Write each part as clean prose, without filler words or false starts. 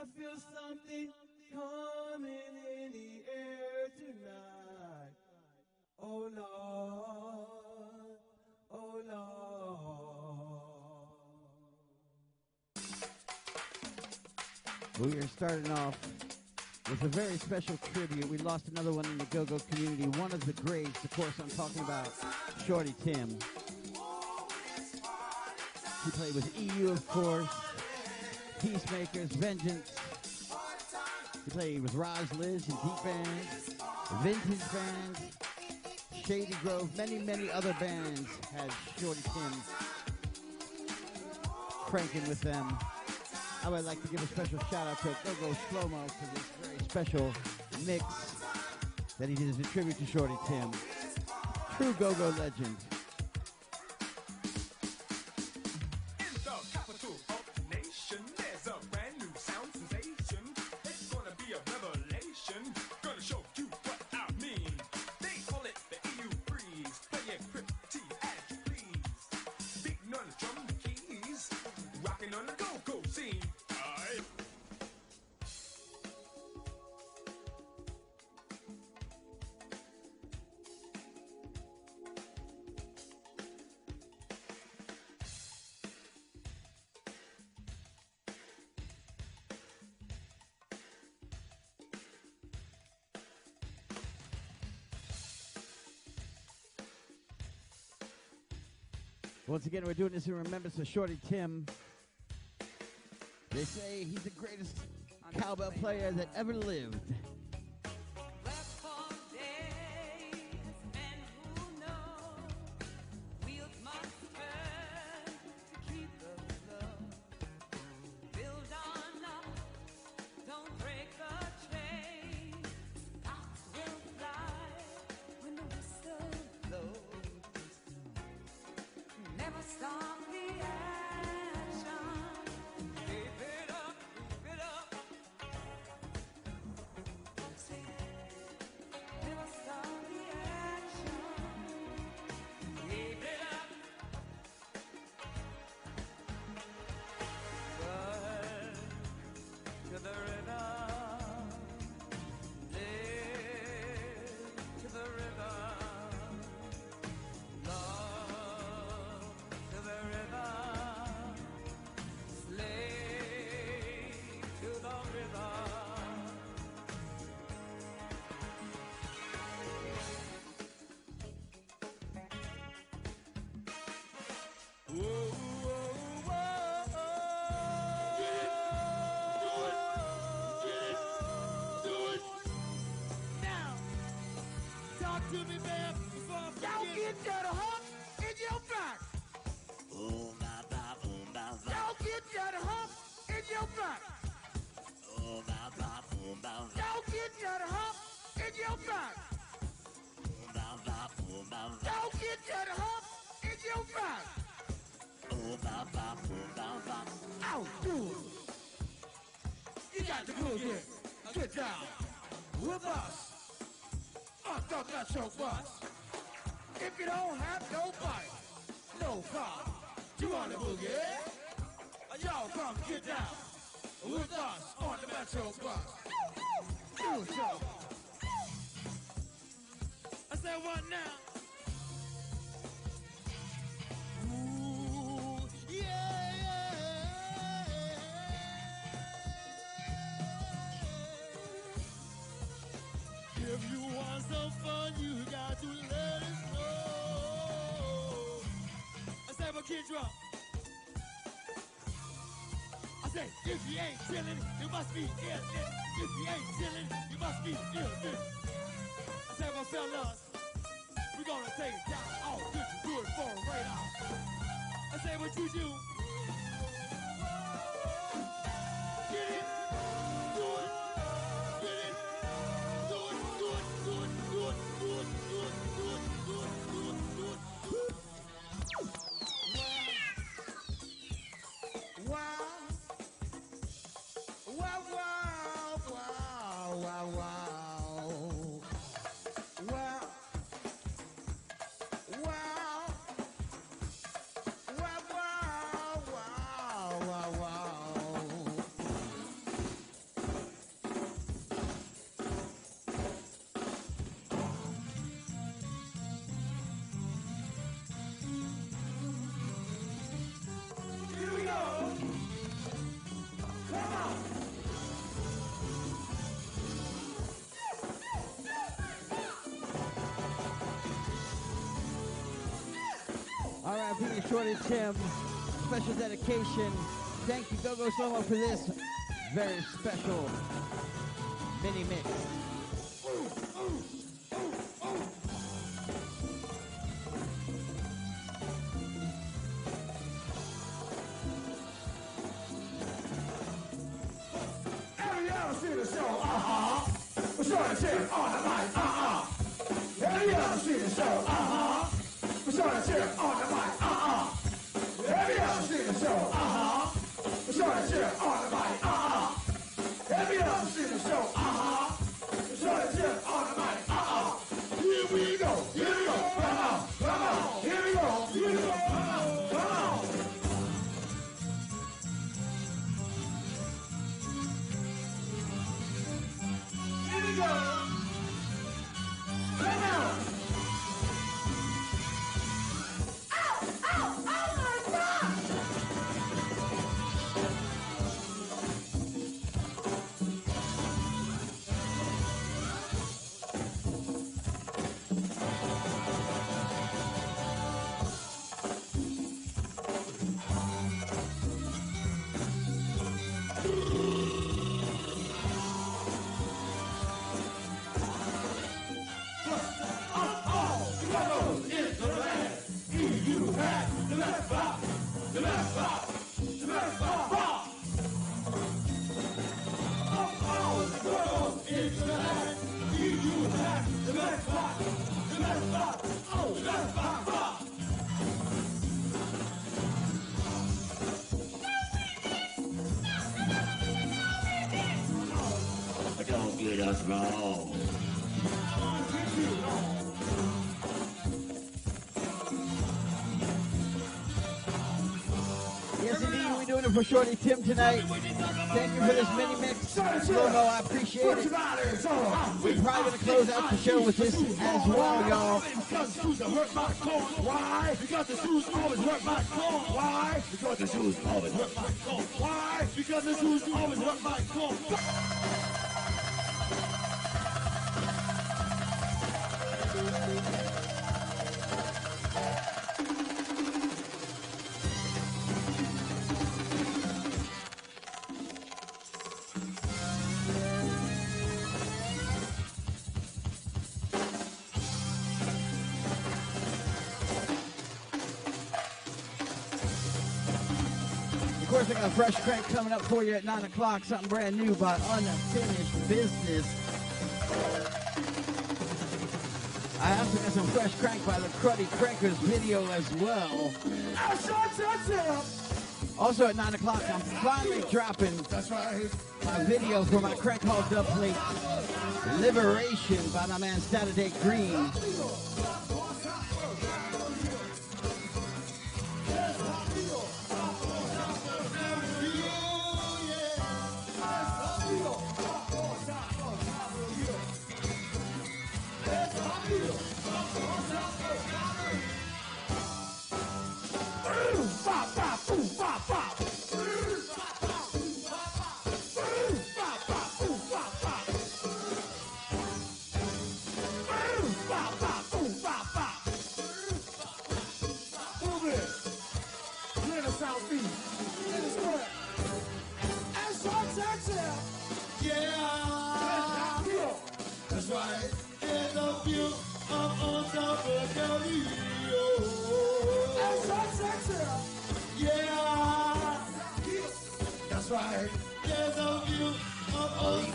I feel something coming in the air tonight. Oh Lord, oh Lord. We are starting off with a very special tribute. We lost another one in the Go-Go community, one of the greats. Of course, I'm talking about Shorty Tim. He played with EU, of course. Peacemakers, Vengeance. He played with Roz, Liz, and deep bands, vintage bands, Shady Grove, many, many other bands had Shorty Tim cranking with them. I would like to give a special shout out to Go Go Slo-Mo for this very special mix that he did as a tribute to Shorty Tim. True Go-Go legend. Once again, we're doing this in remembrance of Shorty Tim. They say he's the greatest cowbell player that ever lived. Get down with us. I thought that's your bus. If you don't have no bike, no car, you want to boogie? Y'all come get down with us on the metro bus. Do it, y'all. I said what now? If you want some fun, you got to let us know. I said, my kid drop. I said, if you ain't chillin', you must be illness. If you ain't chillin', you must be illness. I said, my fellas, we gonna take down all good and good for a radar. I said, what you do? Shorty Tim. Special dedication. Thank you, Go Go Slo-Mo, for this very special mini mix. Have you ever seen the show? With Shorty Tim on the mic. Have you ever seen the show? With Shorty Tim on the mic. Have you ever seen the show? With Shorty Tim on the mic. Have you ever seen the show? With Shorty Tim on the mic. Here we go. Here we go. Come on. Here we go. Here we go. Come on. Here we go. For Shorty Tim tonight. Thank you for this mini mix. Slo-Mo, I appreciate it. We're probably going to close out the show with this as well, y'all. Because the shoes hurt my clothes. Why? Because the shoes always hurt my clothes. Why? Because the shoes always hurt my clothes. Why? Because the shoes always hurt my clothes. Fresh crank coming up for you at 9 o'clock. Something brand new by Unfinished Business. I also got some fresh crank by the Cruddy Crackers video as well. Also at 9 o'clock, I'm finally dropping my video for my crank haul dub plate, Liberation, by my man Saturday Green.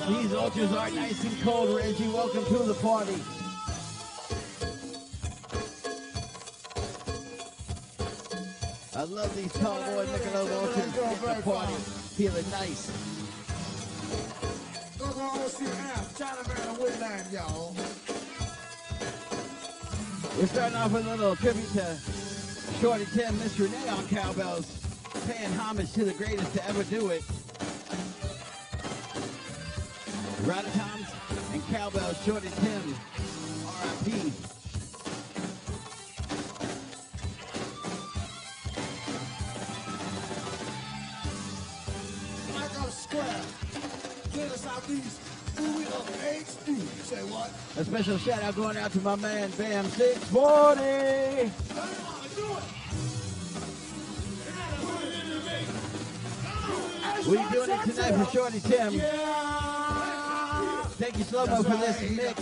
These ultras are nice and cold, Reggie. Welcome to the party. I love these tall boy Michelob ultras at the party. Feeling nice. Go go OCF, Chinaman Woodland, y'all. We're starting off with a little tribute to Shorty Tim, Miss Renee on cowbells, paying homage to the greatest to ever do it. Rider Toms and Cowbell, Shorty Tim, R.I.P. Like on Square, clear the Southeast, we up HD. Say what? A special shout out going out to my man, Bam640. Come on, do it. We're doing it tonight for Shorty Tim. Yeah. Thank you, Slo-Mo, for this mix,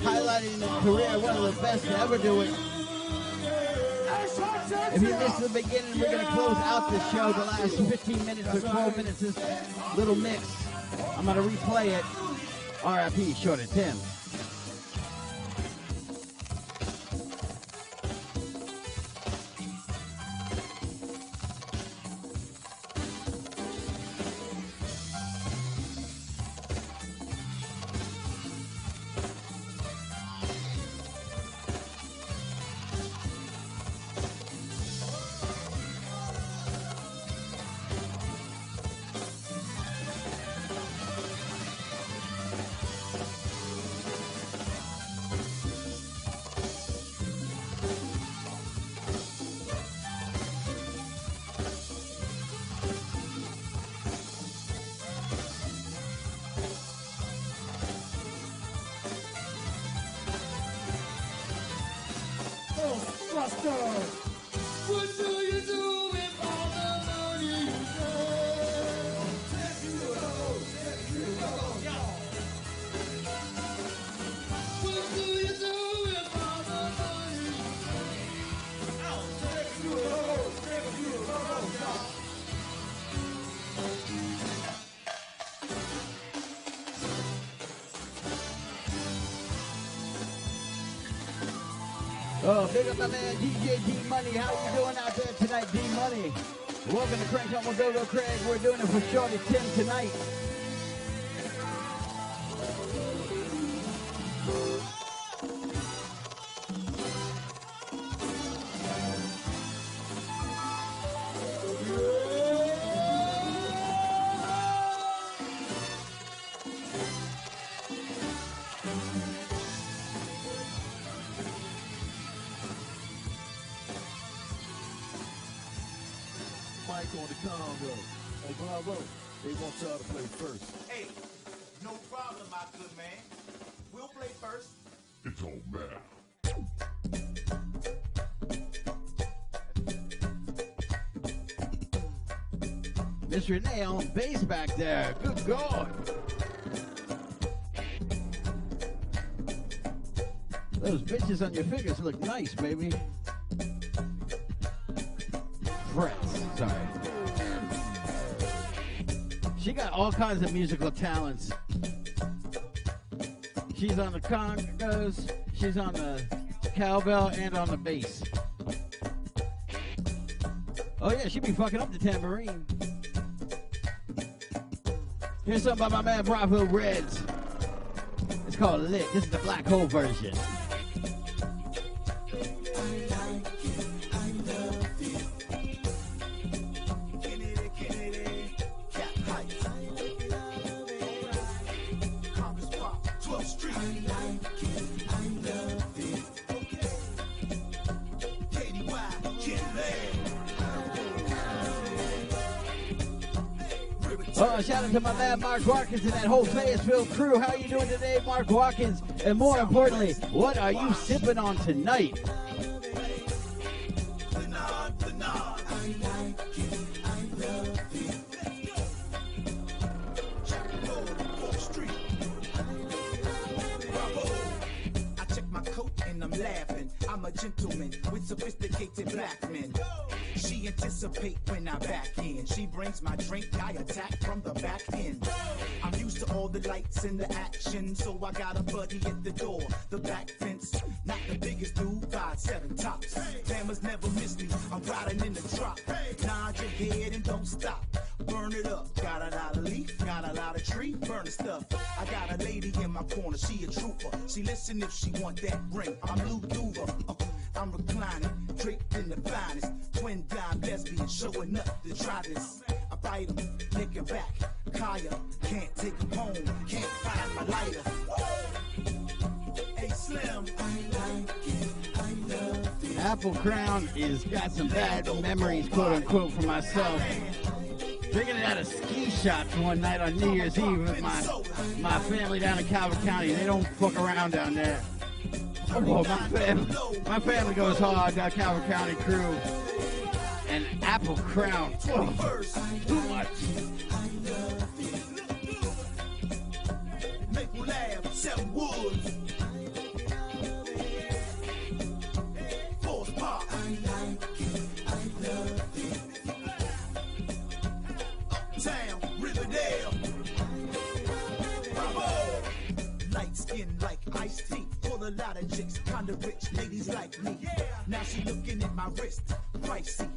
highlighting the career, one of the best to ever do it. If you missed the beginning, we're going to close out this show, the last 15 minutes or 12 minutes, this little mix. I'm going to replay it. RIP, Shorty Tim. Big up my man, DJ D-Money. How you doing out there tonight, D-Money? Welcome to Crank Up with Go-Go Craig. We're doing it for Shorty Tim tonight. Miss Renee on bass back there. Good God. Those bitches on your fingers look nice, baby. Frets, sorry. She got all kinds of musical talents. She's on the congos, she's on the cowbell, and on the bass. Oh yeah, she be fucking up the tambourine. Here's something by my man Bravo Reds. It's called Lit. This is the black hole version. Shout out to my man Mark Watkins and that whole Fayetteville crew. How you doing today, Mark Watkins? And more importantly, what are you sipping on tonight? I check my coat and I'm laughing. I'm a gentleman with sophisticated black men. She anticipate when I back in. She brings my drink, I attack from the back end. I'm used to all the lights and the action, so I got a buddy at the door, the back fence. Not the biggest dude, 5'7" tops. Bama's never miss me, I'm riding in the drop. Nod your head and don't stop. Burn it up, got a lot of leaf, got a lot of tree, burn the stuff. I got a lady in my corner, she a trooper. She listen if she want that ring, I'm Lou Duva. I'm reclining, draped in the finest. Twin dime lesbian showing up to try this. I bite him, lick him back. Kaya, can't take him home, can't find my lighter. Hey Slim, I like it, I love it. Apple Crown is got some bad memories, quote unquote, for myself. Drinking it out of ski shots one night on New Year's Eve with my family down in Calvert County. They don't fuck around down there. Oh, my family goes hard, that Calvert County crew. And Apple Crown. Oh, too much. a lot of chicks, kind of rich ladies like me. Yeah. Now she looking at my wrist, pricey.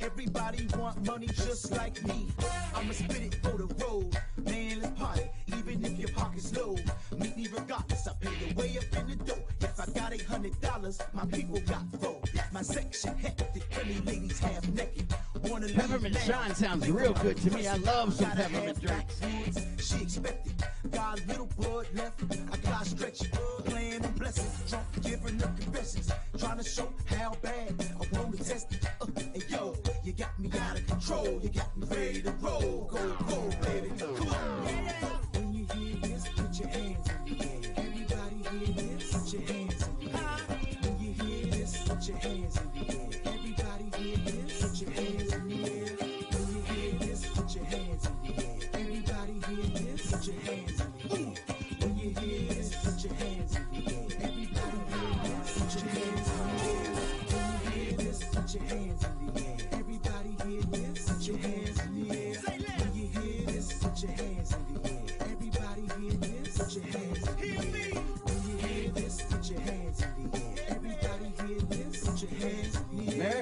Everybody want money just like me. I'ma spit it for the road, man, let's party, even if your pocket's low. Meet me regardless, I pay the way up in the door. If I got $800, my people got four. My section hectic, pretty ladies half naked. Peppermint John sounds real good to me. I love some peppermint drinks. She expected, got a little blood left. I got stretchy, playing and blessings, drunk, giving up confessions, trying to show how bad I want to test it. And yo, you got me out of control, you got me ready to roll. Go, go, baby, go. Come on. When you hear this, put your hands in the air. Everybody hear this, put your hands in the air. When you hear this, put your hands in the air. Everybody hear this, put your hands in the air. When you hear this, put your hands in the air. Everybody hear this, put your hands in the air. When you hear this, put your hands in the air. Everybody hear this, put your hands in the air. When you hear this, put your hands in the air. Everybody hear this, put your hands in the air. When you hear this, put your hands in the air. Everybody hear this, put your hands in the air. When you hear this, put your hands in the air. Everybody hear this, put your hands in the air.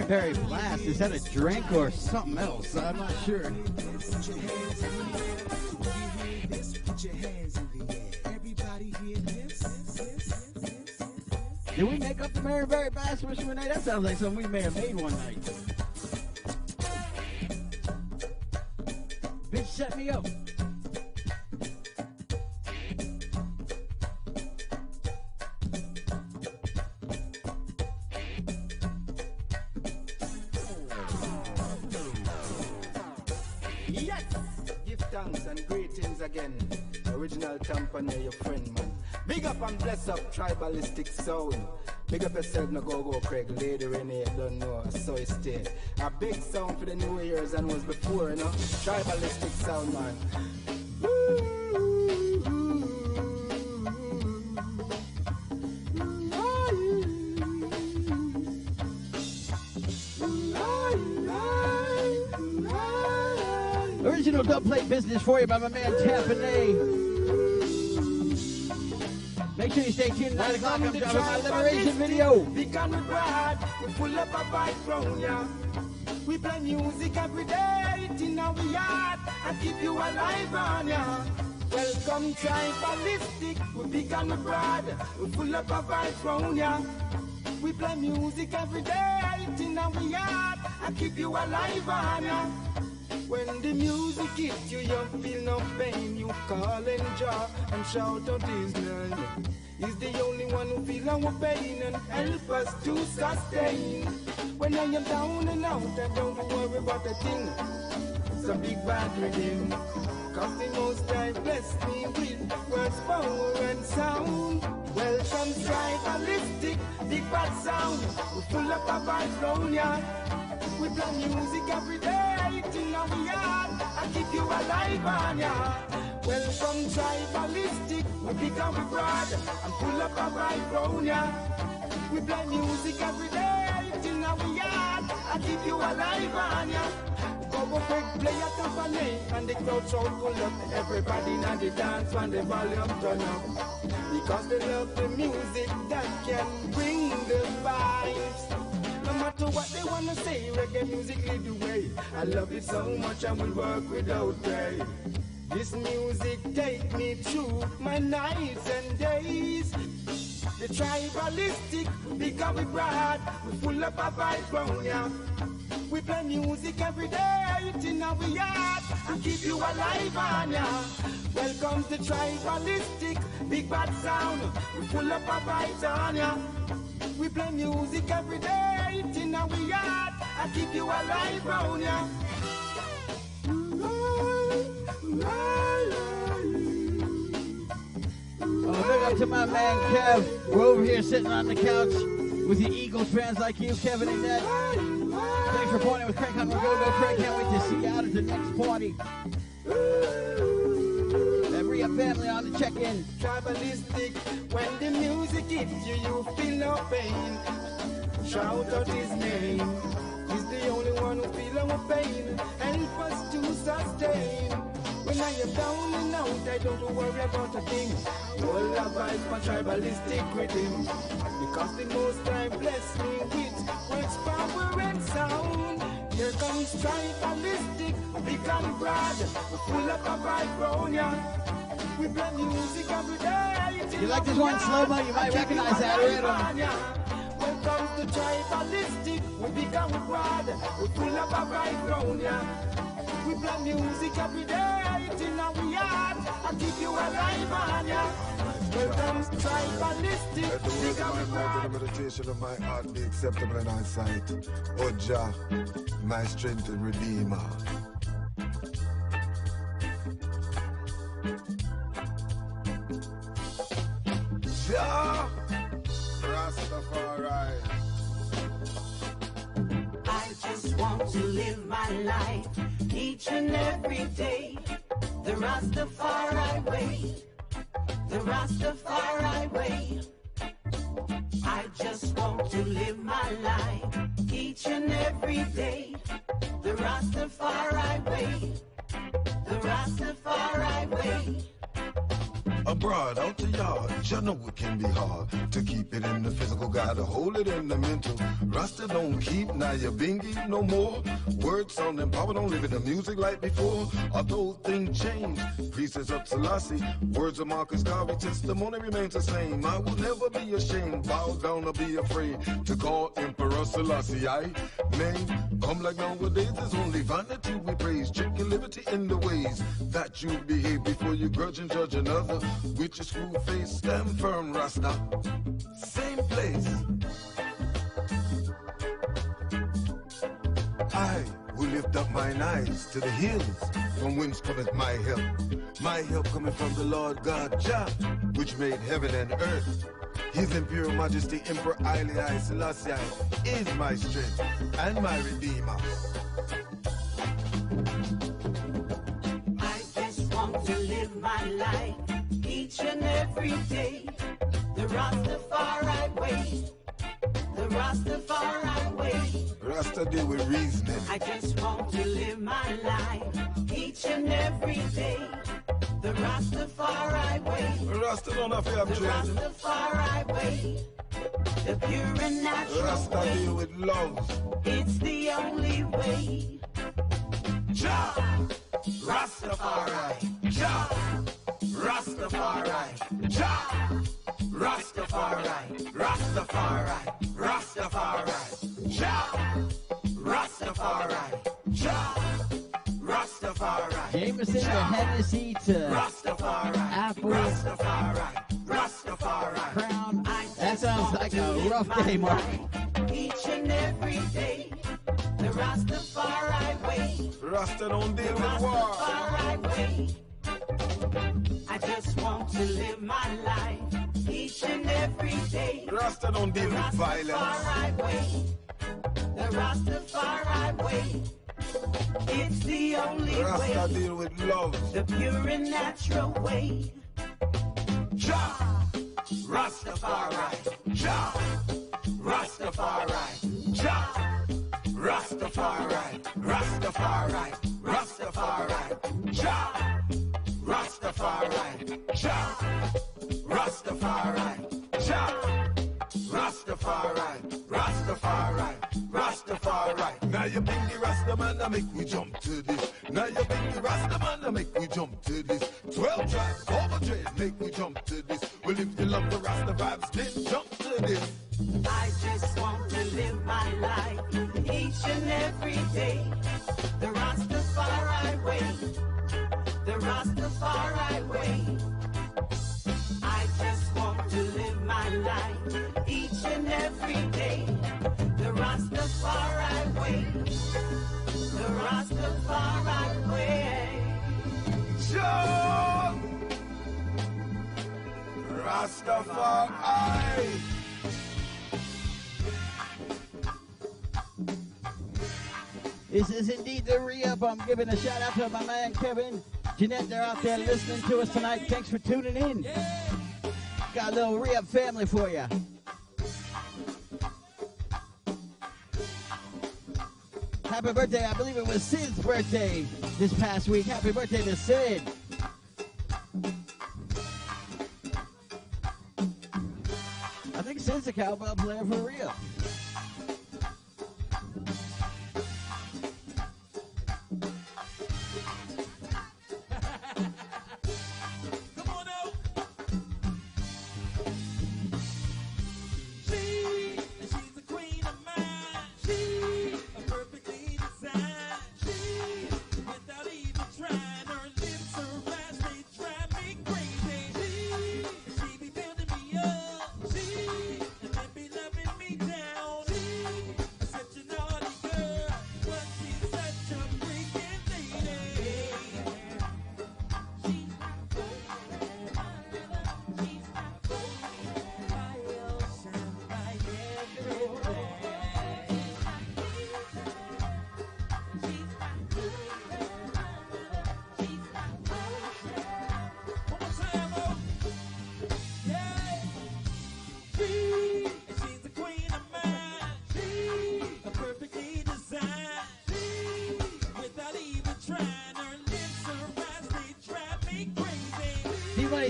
Mary Blast, is that a drink or something else? I'm not sure. Did we make up the Mary Blast wish one night? That sounds like something we may have made one night. Bitch, shut me up. Again, original Tappanay, your friend, man. Big up and bless up Tribalistic sound. Big up yourself, no Go-Go Craig, Lady Renee, don't know, so it's still a big sound for the new years and was before, you know. Tribalistic sound, man. Original dubplate business for you by my man Tappanay. Make sure you stay tuned. 9 o'clock, I'm dropping my liberation video. We come with pride, we pull up a bike from ya. We play music every day, it's in our yard, and keep you alive on ya. Welcome Tribalistic, we become with pride, we pull up a bike from ya. We play music every day, it's in our yard, and keep you alive on ya. When the music hits you, you feel no pain. You call and jaw and shout out his name. He's the only one who feels our pain and help us to sustain. When I am down and out, I don't worry about a thing. It's a big bad rhythm. Cause the most I bless me with words, power and sound. Welcome Tribalistic, big bad sound. We pull up a vibe. We play music every day till now we are. I keep you alive on ya. Welcome Tribalistic, we pick up with pride and pull up a vibe round ya. We play music every day till now we are. I keep you alive on ya. Go quick, play at Tappanay and the crowd shout pull up. Everybody in the dance when the volume turn up, because they love the music that can bring the vibes. No matter what they wanna say, reggae music lead the way. I love it so much I will work without pay. This music take me through my nights and days. The Tribalistic, because we proud, we full up a vibe round ya. We play music every day, it's in our yard, and keep you alive on ya. Welcome to Tribalistic, big bad sound, we full up a vibe on ya. We play music every day, it's in our yard, I keep you alive round ya. Oh, big up to my man Kev. We're over here sitting on the couch with the Eagles fans like you, Kevin and Ned. Thanks for pointing with Craig on the Go-Go Craig. Can't wait to see you out at the next party. Family on the check-in. Tribalistic, when the music hits you, you feel no pain. Shout out his name. He's the only one who feels our pain. Help us to sustain. When When I am down and out, I don't worry about a thing. All I vibe my tribalistic rhythm, because the most time bless me with power and sound. Here comes tribalistic, become broad, we pull up a vibe. We play music every day. You like this one, Slo-Mo? You might recognize that already. When comes to tribalistic, we become proud. We pull up a bright crown, yeah. We play music every day, it's in our yard. I keep you alive, man, yeah. When comes to tribalistic, we become proud. The meditation of my heart be acceptable in our sight. Oja, my strength and redeemer. Ja! Rastafari. I just want to live my life each and every day, the Rastafari way, the Rastafari way. I just want to live my life each and every day, the Rastafari way, the Rastafari way. Abroad, out the yard, you know it can be hard to keep it in the physical, gotta hold it in the mental. Rasta don't keep, now you're bingy no more. Words sounding power, don't live in the music like before. Although things change, pieces of Selassie, words of Marcus Garvey, testimony remains the same. I will never be ashamed, bow down or be afraid to call Emperor Selassie. I name, come like nowadays, there's only vanity we praise. Drinking liberty in the ways that you behave before you grudge and judge another. With your screw face, stand firm, Rasta. Same place. I will lift up mine eyes to the hills, from whence cometh my help. My help coming from the Lord God Jah, which made heaven and earth. His imperial majesty, Emperor Haile Selassie, is my strength and my redeemer. I just want to live my life each and every day, the Rastafari way, the Rastafari way. Rasta deal with reasoning. I just want to live my life each and every day, the Rastafari way. Rasta don't have to have dreams. The Rastafari way, the pure and natural Rasta way. Rasta deal with love. It's the only way. Ja, Rastafari, Ja. Rastafari, Ja, Rastafari, Rastafari, Rastafari, Ja, Rastafari, Ja, Rastafari. Jameson to Hennessy to Rastafari, Apple, Rastafari, Rastafari, Crown. That sounds like a rough day, Mark. Each and every day, the Rastafari way. Rasta don't deal with war. Rastafari way. I just want to live my life each and every day. Rasta don't deal with violence. The Rastafari way. It's the only way. Rasta deal with love. The pure and natural way. Ja, Rastafari. Ja, Rastafari. Ja, Rastafari. Rastafari. Rastafari. Ja. Rastafari, Ja, Rastafari, Ja, Rastafari, Rastafari, Rastafari. Now you bring the Rastaman, I make we jump to this. Now you bring the Rastaman, I make we jump to this. 12 tribes, all the trades, make we jump to this. Well, if you love the Rasta vibes, then jump to this. I just want to live my life each and every day, the Rastafari way. The Rastafari way. I just want to live my life each and every day, the Rastafari way, the Rastafari way. Joe! Rastafari. This is indeed the re-up. I'm giving a shout out to my man Kevin. Jeanette, they're out there listening to us tonight. Thanks for tuning in. Yeah. Got a little re-up family for you. Happy birthday. I believe it was Sid's birthday this past week. Happy birthday to Sid. I think Sid's a cowbell player for real.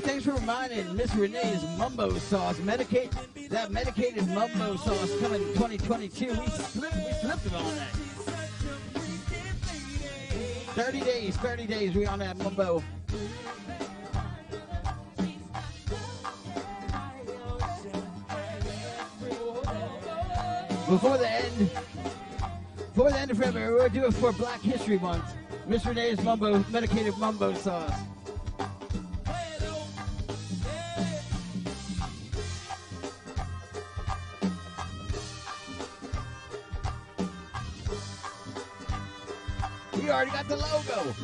Thanks for reminding Miss Renee's mumbo sauce. That medicated mumbo sauce coming in 2022. We slipped it on that. 30 days. We on that mumbo. Before the end of February, we'll do it for Black History Month. Miss Renee's mumbo, medicated mumbo sauce. Already got the logo.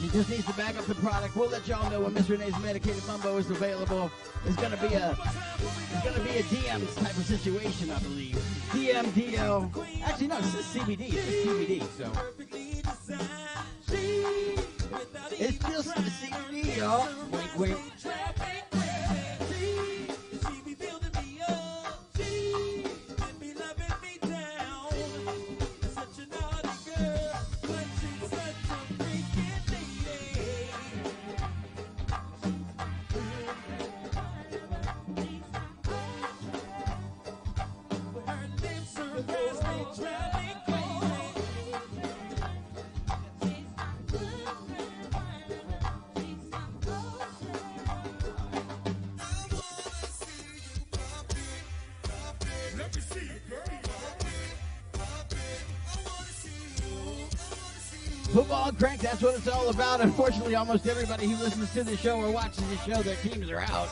She just needs to back up the product. We'll let y'all know when Miss Renee's medicated mumbo is available. It's gonna be a DM's type of situation, I believe. DMDO. Actually, no, it's just CBD. It's just CBD. So it's just the CBD, y'all. Wink, wink. Football crank, that's what it's all about. Unfortunately, almost everybody who listens to the show or watches the show, their teams are out.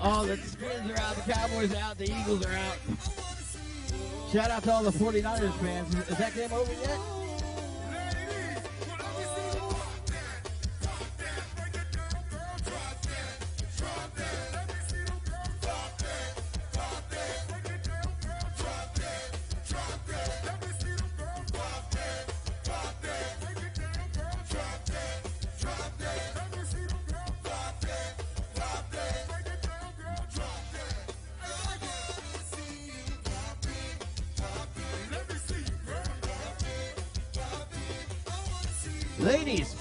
All the Twins are out, the Cowboys are out, the Eagles are out. Shout out to all the 49ers fans. Is that game over yet? Ladies,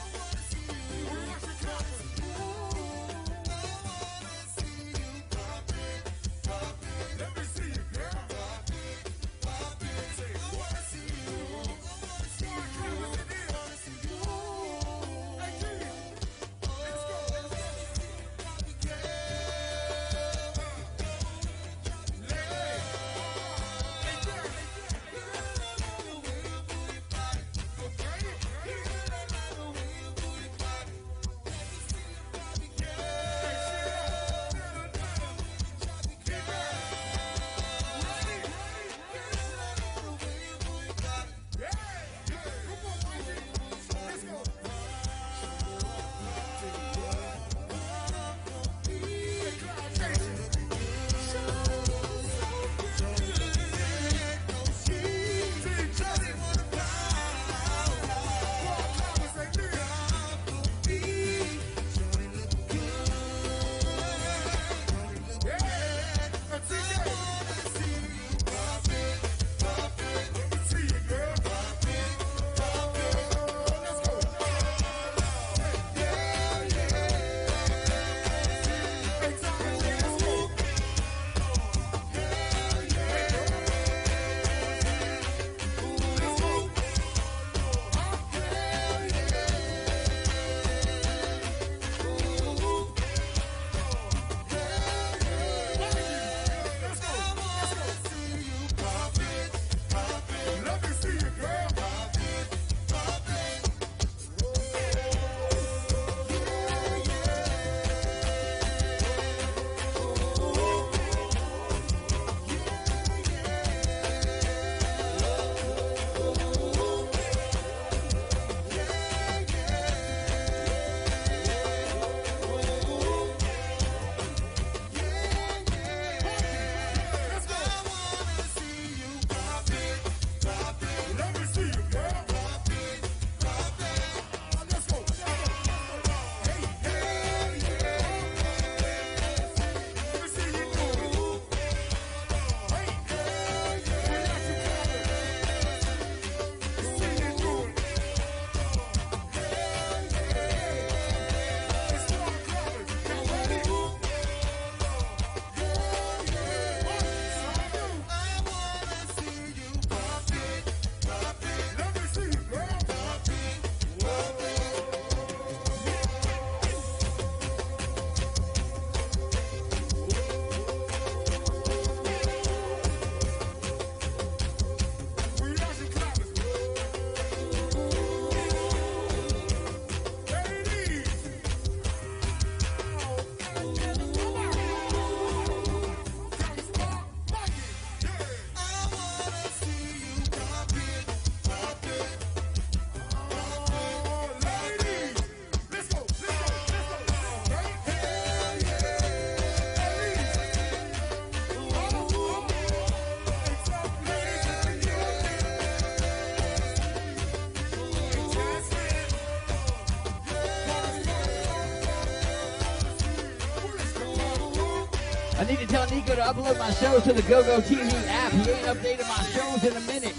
I need to tell Nico to upload my show to the GoGo TV app. He ain't updated my shows in a minute.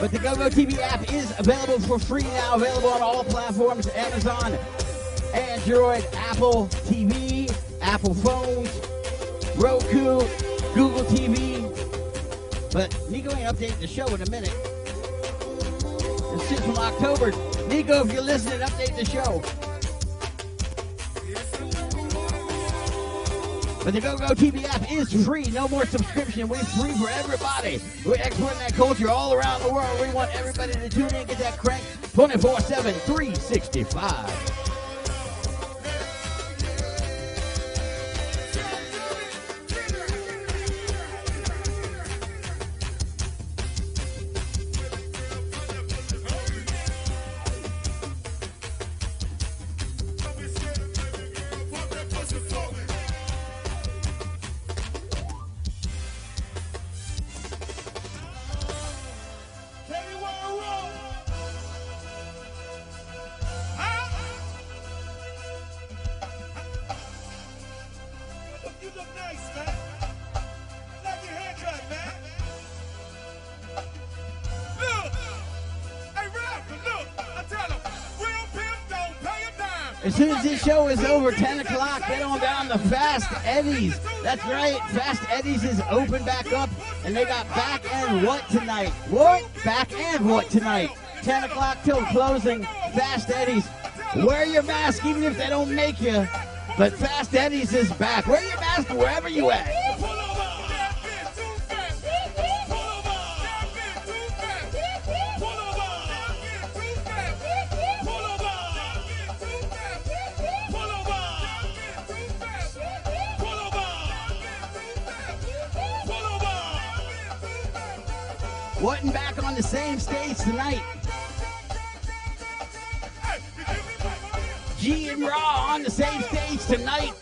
But the GoGo TV app is available for free now, available on all platforms, Amazon, Android, Apple TV, Apple phones, Roku, Google TV. But Nico ain't updating the show in a minute. It's shit from October. Nico, if you're listening, update the show. But the GoGo TV app is free. No more subscription. We're free for everybody. We're exporting that culture all around the world. We want everybody to tune in and get that crank 24/7, 365. As soon as this show is over, 10 o'clock, get on down to Fast Eddie's. That's right, Fast Eddie's is open back up, and they got back and what tonight? What? Back and what tonight? 10 o'clock till closing, Fast Eddie's. Wear your mask even if they don't make you, but Fast Eddie's is back. Wear your mask wherever you at. Wasn't back on the same stage tonight. G and Raw on the same stage tonight.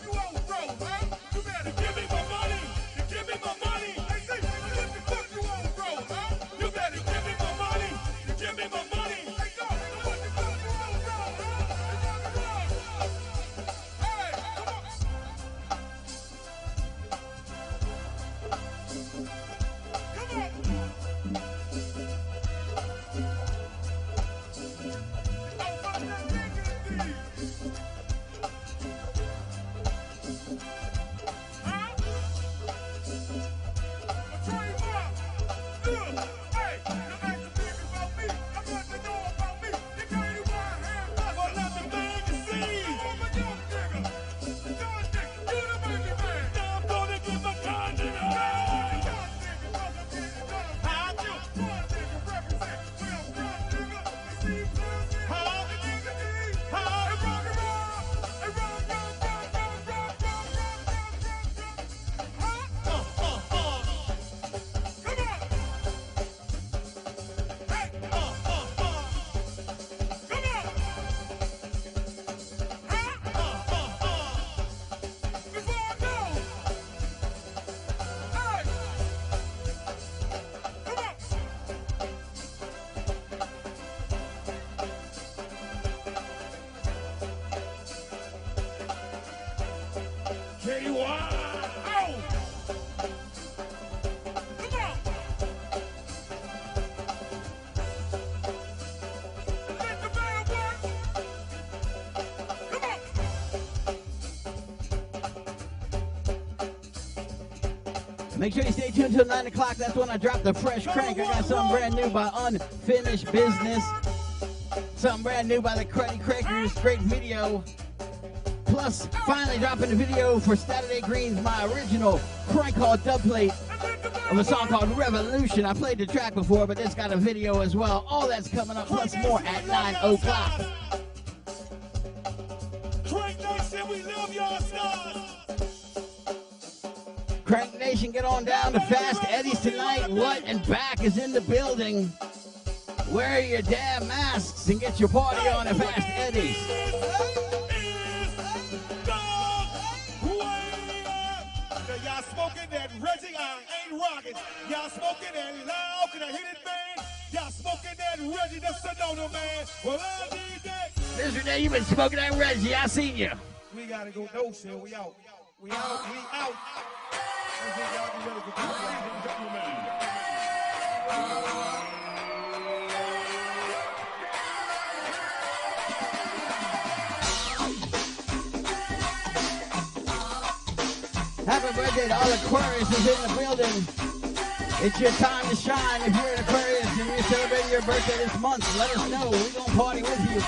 Make sure you stay tuned till 9 o'clock. That's when I drop the fresh crank. I got something brand new by Unfinished Business. Something brand new by the Cruddy Crackers. Great video. Plus, finally dropping the video for Saturday Green's, my original crank called dubplate of a song called Revolution. I played the track before, but it's got a video as well. All that's coming up, plus more at 9 o'clock. Crank Nation, get on down to Fast Eddie's tonight. What and Back is in the building. Wear your damn masks and get your party on at Fast Eddie's. Y'all smoking that Reggie, I ain't rocking. Y'all smoking that loud, can I hit it, man? Y'all smoking that Reggie, that's Sedona, man. Well, I need that. Mister Day, you been smoking that Reggie, I seen you. We gotta go no sale. We out. We out. We out. Y'all be ready for this. Happy birthday to all Aquarius who's in the building. It's your time to shine. If you're an Aquarius and you're celebrating your birthday this month, let us know. We're going to party with you.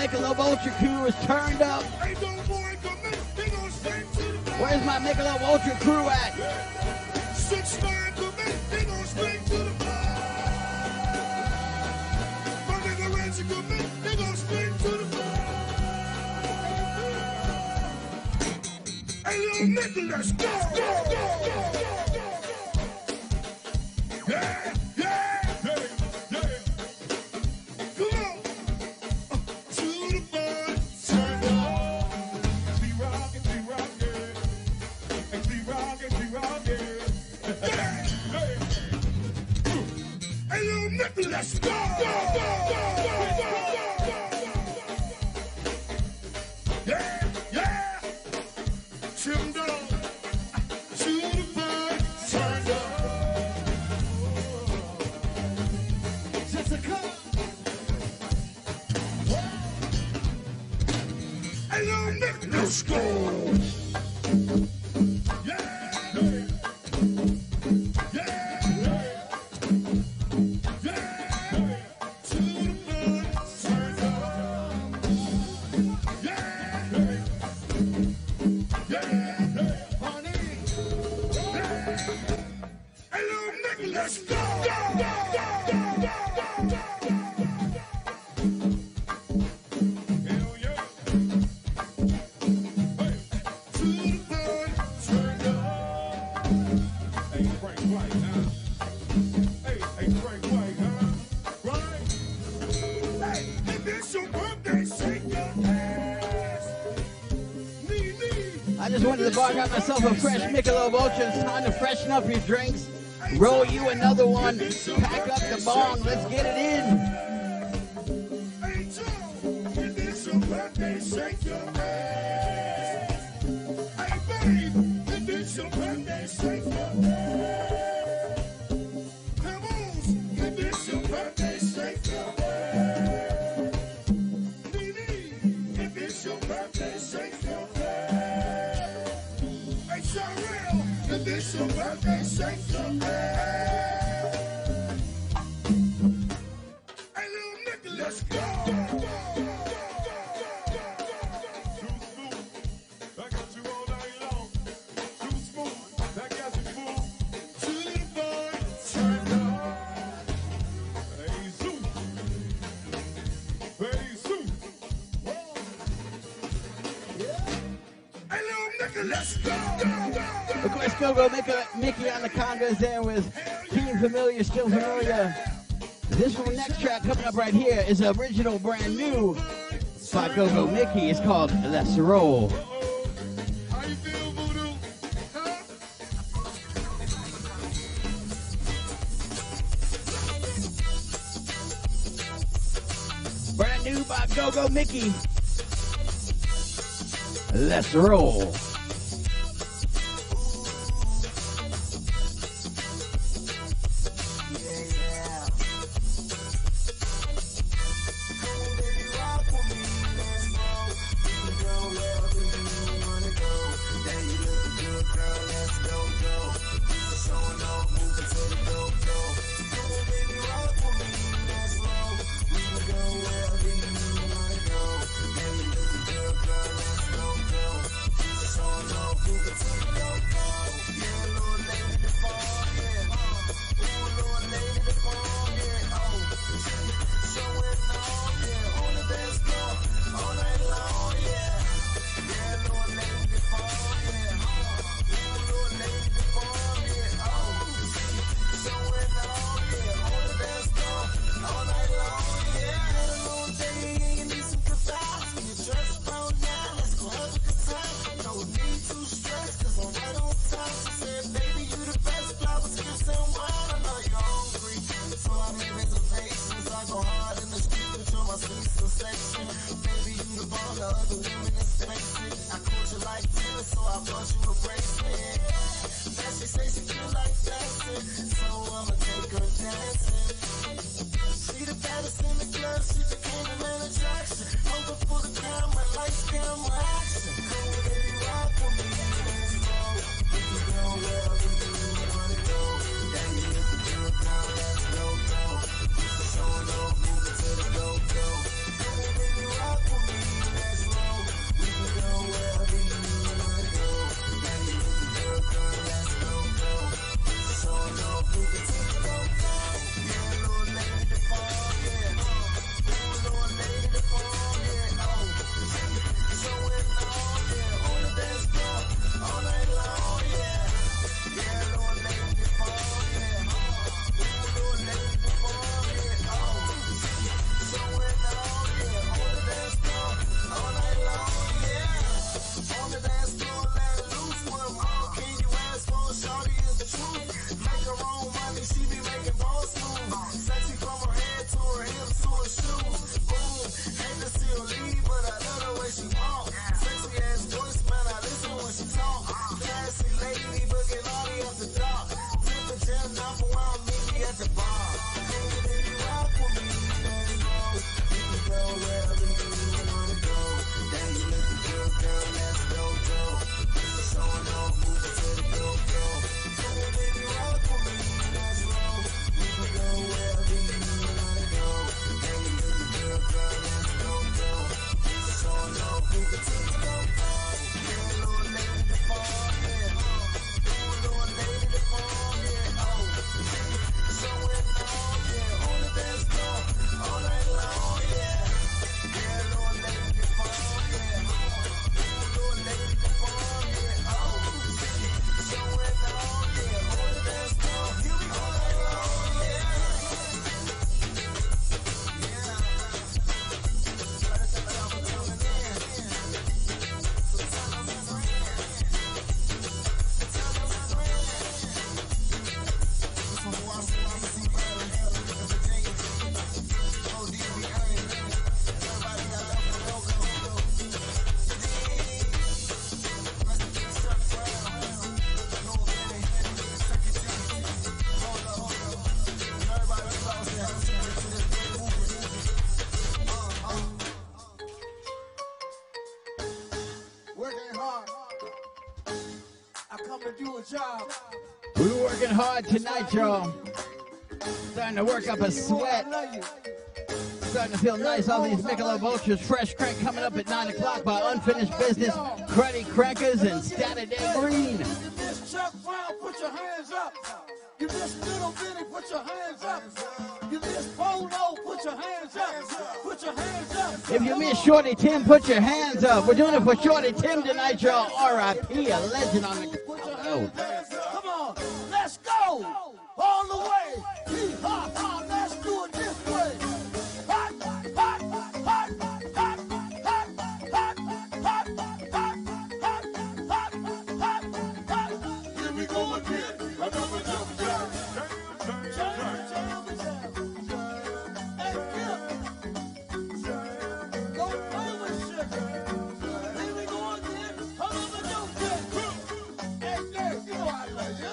Michelob Ultra crew is turned up. Where's my Michelob Ultra crew at? Hey, go! Let's go! Yeah, yeah! Trimmed up to the bird, turned up. Jessica! Hello, Nick! Let's go! I got myself a fresh Michelob Ultra. It's time to freshen up your drinks. Roll you another one. Pack up the bong. Let's get it in. There with Team Familiar, Still Familiar. This one next track coming up right here is original, brand new by Go Go Mickey. It's called Let's Roll. Brand new by Go Go Mickey. Let's roll. come and do a job. We were working hard tonight, y'all. Starting to work up a sweat. Starting to feel nice. All these Michelob Ultras, fresh crack coming up at 9 o'clock by Unfinished Business, Cruddy Crackers, and Saturday Green. Chuck Brown, put your hands up. You miss Little Benny, put your hands up. You miss Polo, put your hands up. Put your hands up. If you miss Shorty Tim, put your hands up. We're doing it for Shorty Tim tonight, y'all. R.I.P., a legend on the... Put your hands up. Come on, let's go. All the way. Yee-haw-haw, let's do it this way. Hot, hot, hot, hot, hot, hot, hot, hot, hot, hot, hot, hot. Here we go again. Another jump jam. Hey, Kip. Go play with shit. Here we go again. Another jump jam. Hey, Kip, you know I love you.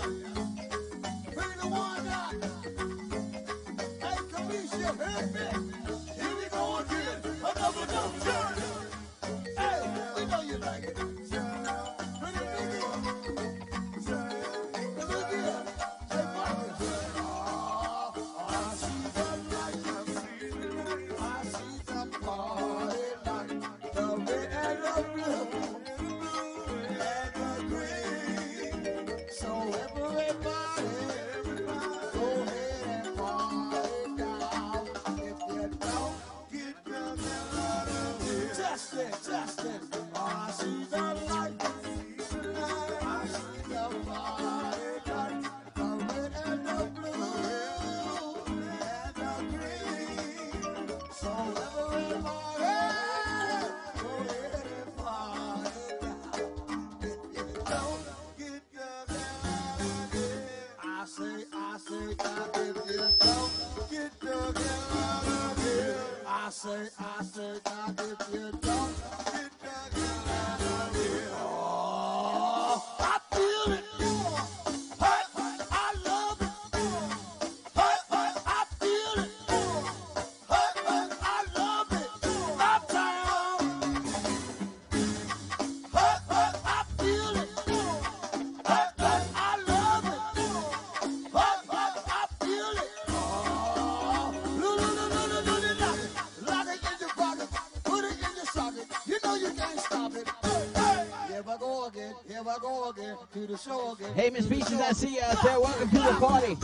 The show again. Hey, Miss Peaches, I see you out there. Welcome to the party.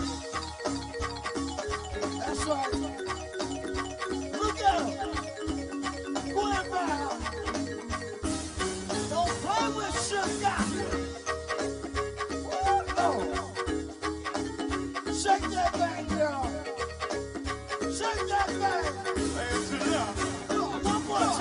That's right. Look out. Go ahead. Don't play with sugar. Oh, no. Shake that back, girl. Shake that back. Hands it up. One more time.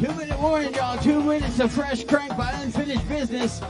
2 minute warning, y'all. 2 minutes of fresh crank by Unfinished Business.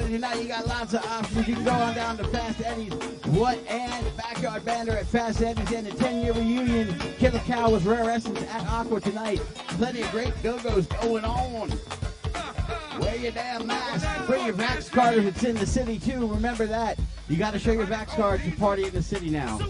Tonight you got lots of options. You can go on down to Fast Eddie's What and Backyard Bander at Fast Eddie's, and a 10-year reunion Kill a Cow with Rare Essence at Aqua tonight. Plenty of great go-go's going on. Wear your damn mask. Bring your vax card if it's in the city too. Remember that. You got to show your vax card to party in the city now.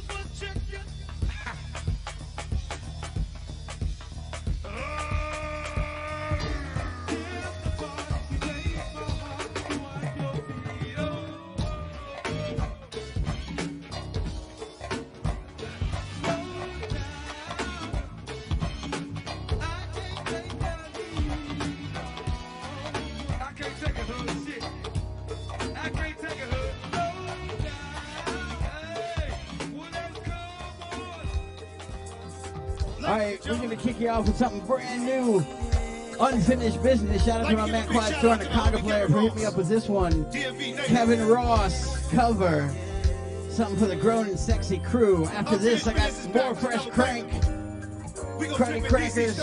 Off with something brand new, Unfinished Business. Shout out to my man Claude Storm, the conga player, for hitting me up with this one. Kevin Ross cover, something for the grown and sexy crew. After this, I got more fresh crank, Cruddy Crackers,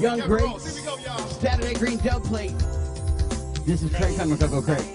Young Greats, Saturday Green dub plate. This is Crank Time with Go Go Crank.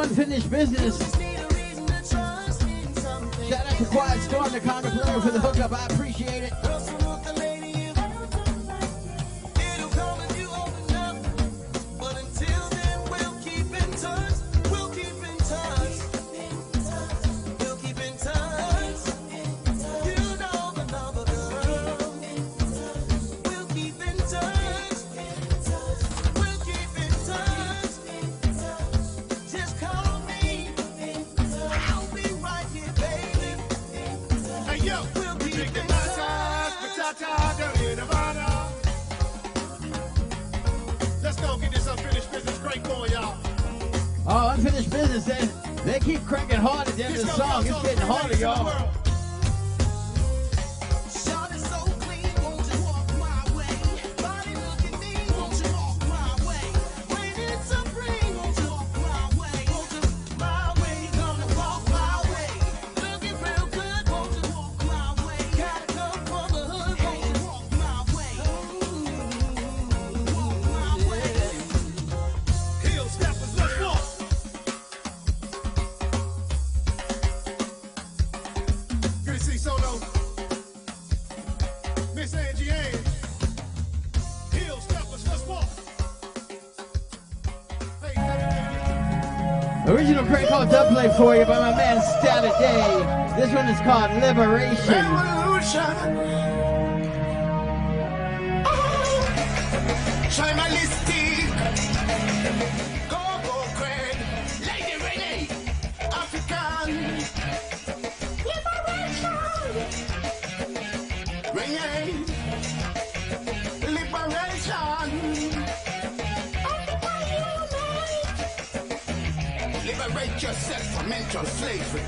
Unfinished Business. Shout out to Claude Storm, the conga player, for the hookup. I appreciate it. They keep cranking hard at the end of the song. It's getting harder, y'all. Play for you by my man Saturday. This one is called Liberation. Tribalistic, Go-Go Crackers, Lady Renee, African Liberation, Renee, Liberation. Liberate yourself from mental slavery.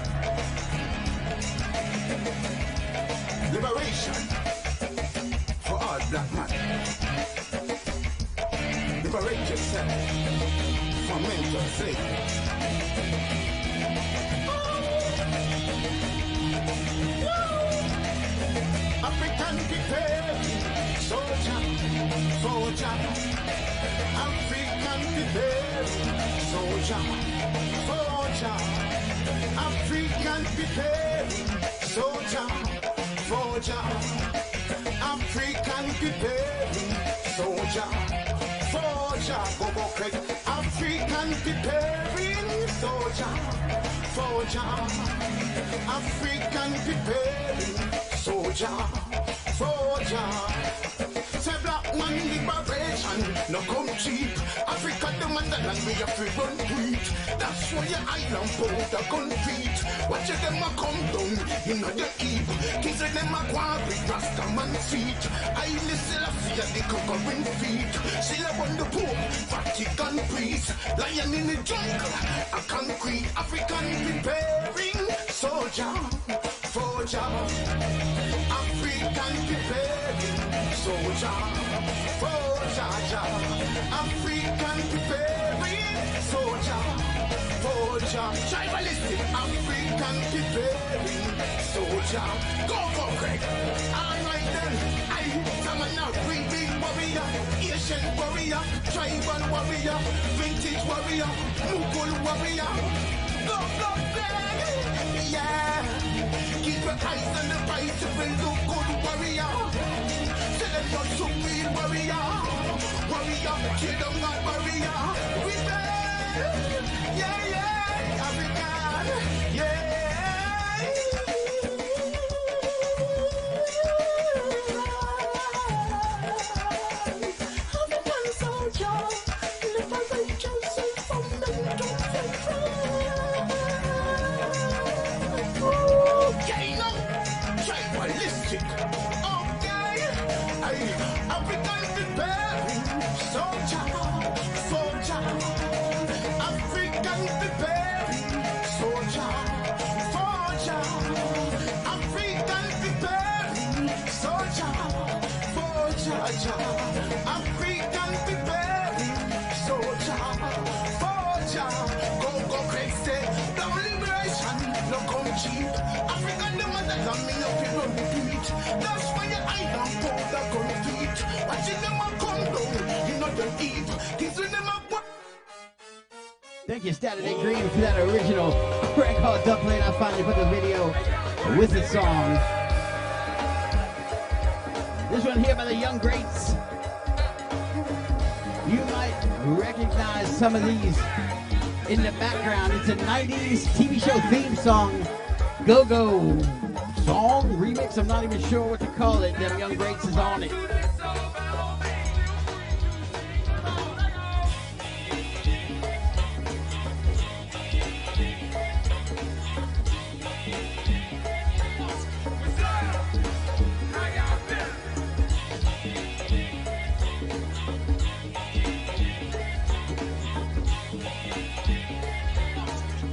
Liberation for all black men. Liberate yourself from mental slavery. African people, soldier, soldier. African people, soldier. African people, soldier, soldier. African people, soldier, soldier. Go-Go Crackers. African people, soldier, soldier. African people, soldier, soldier. Man liberation, no come cheap. Africa the motherland, we have to run to it. That's why your island boat are concrete. Watch them a come down, you know they keep. Kids them a go and break Rasta man feet. I listen to fear the conquering feet. Still I want the Pope, Vatican priest. Lion in the jungle, a concrete. African preparing, soldier, soldier. African preparing, soldier. Soldier, African preparing, soldier, soldier, tribalistic, African preparing, soldier, Go-Go Crackers. Alright then, I am an African warrior, Asian warrior, tribal warrior, vintage warrior, Mughal warrior, Go-Go Crackers, yeah, keep your eyes on the prize of a local warrior. Not to be warrior, warrior, kid of my warrior. We bang, yeah, yeah, African, yeah. African soldier, liberation, save from the jungle. Oh, yeah, you know, tribalistic. African preparing, soldier, soldier. African preparing, soldier, soldier. African preparing, soldier, soldier. African preparing, soldier, soldier. Go-Go Crackers, the liberation, no come cheap. African the motherland, me no people repeat. That's why I don't go the country. Thank you, Saturday Green, for that original crack hard dub play. I finally put the video with the song. This one here by the Young Greats. You might recognize some of these in the background. It's a 90s TV show theme song, Go-Go Song Remix. I'm not even sure what to call it. Them Young Greats is on it.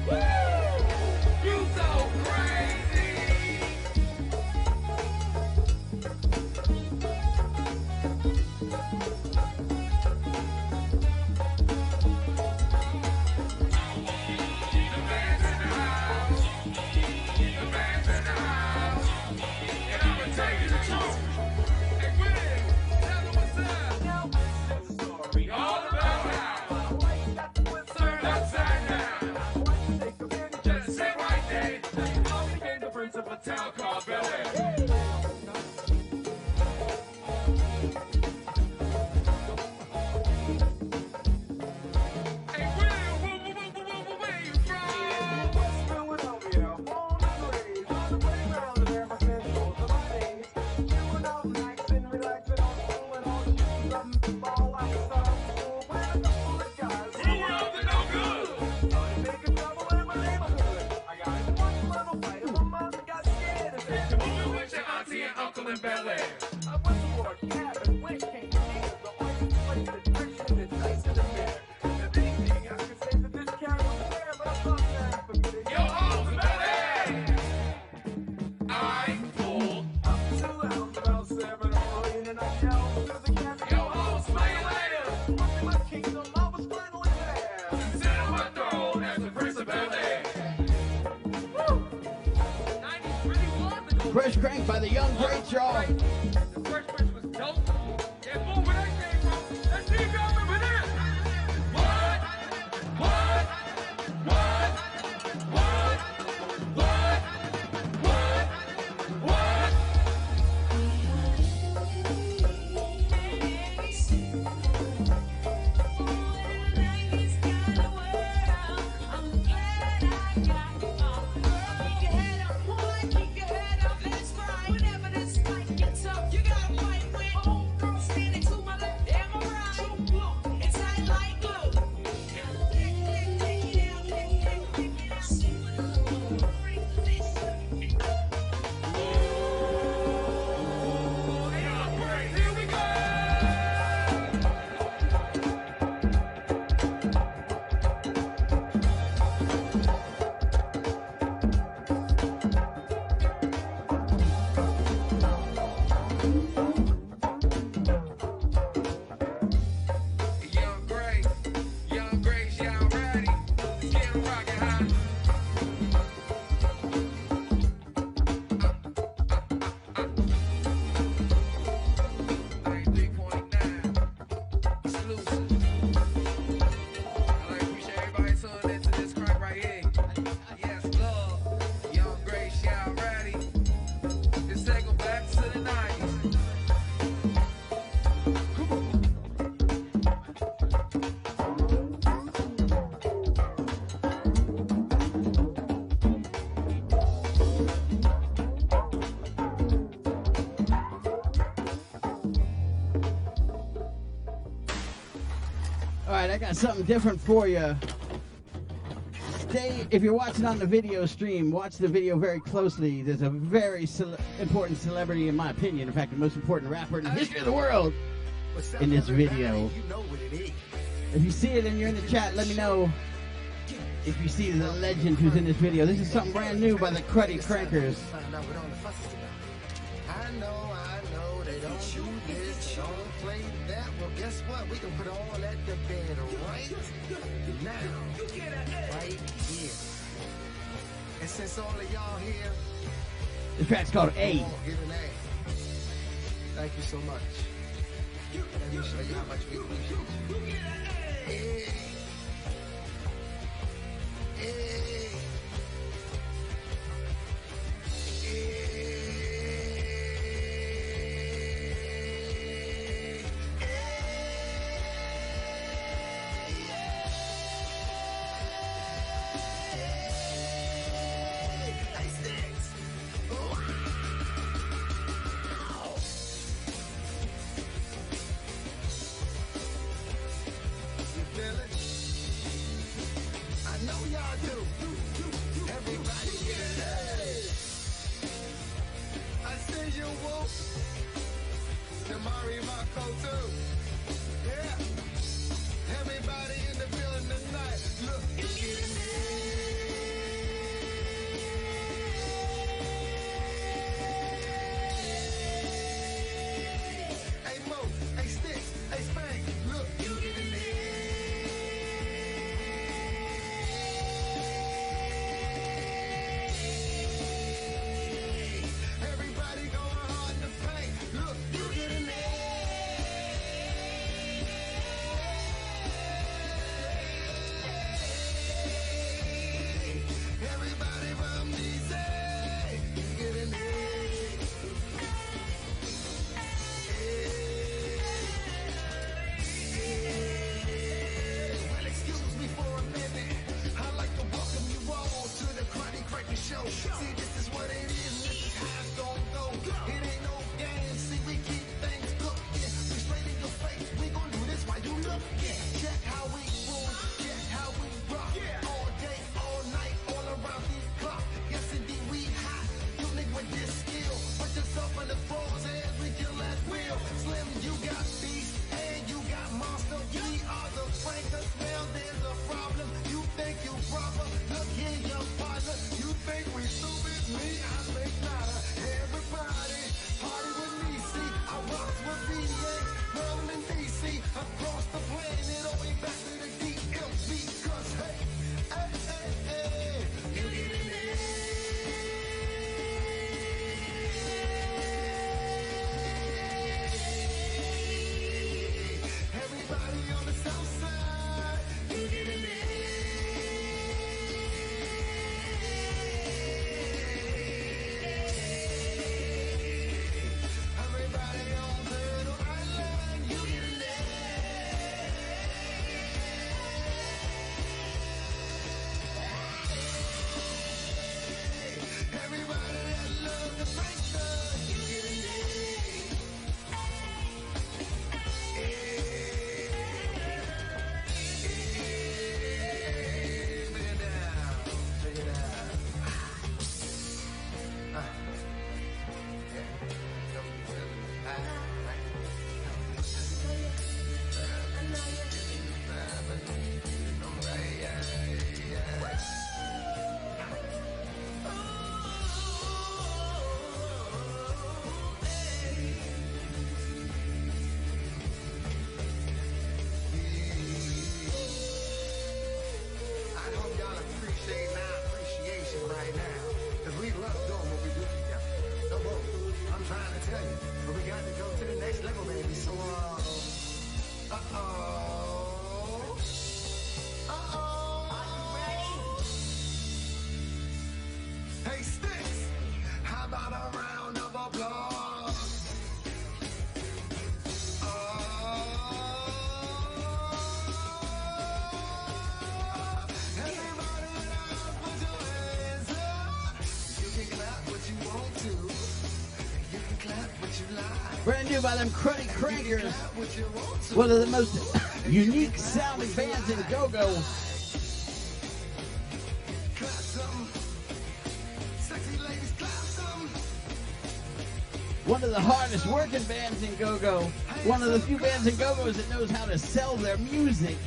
Woo! of a town called Bel Air. Fresh Crank by the Young Greats, y'all. The first Fresh was dope. Yeah, boom, where that came from. Let's see if y'all remember that. I got something different for you. Stay, if you're watching on the video stream, watch the video very closely. There's a very important celebrity, in my opinion, in fact, the most important rapper in the history of the world in this video. If you see it and you're in the chat, let me know if you see the legend who's in this video. This is something brand new by the Cruddy Crackers. I know they don't shoot this, don't play that. Well, guess what? We can put all at the bed right now, right here. And since all of y'all here, the track's called A. Give an A. Thank you so much. Let me show you how much we appreciate you. Brand new by them Cruddy Crackers, one of the most unique sounding bands in Go-Go. One of the hardest working bands in Go-Go. One of the few bands in Go-Go's that knows how to sell their music.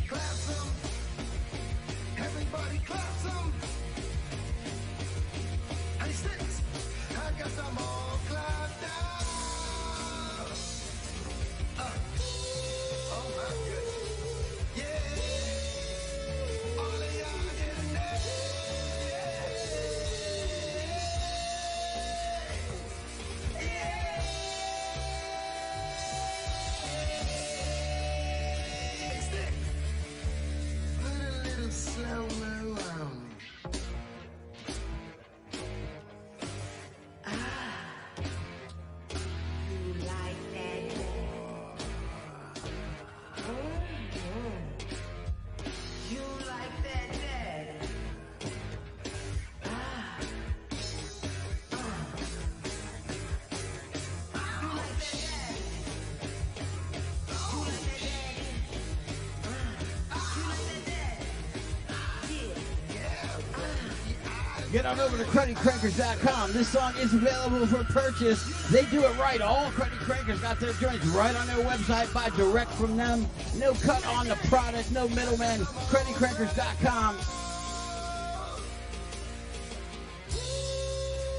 Get on over to CruddyCrackers.com. This song is available for purchase. They do it right. All Cruddy Crackers got their joints right on their website. Buy direct from them. No cut on the product. No middleman. CruddyCrackers.com.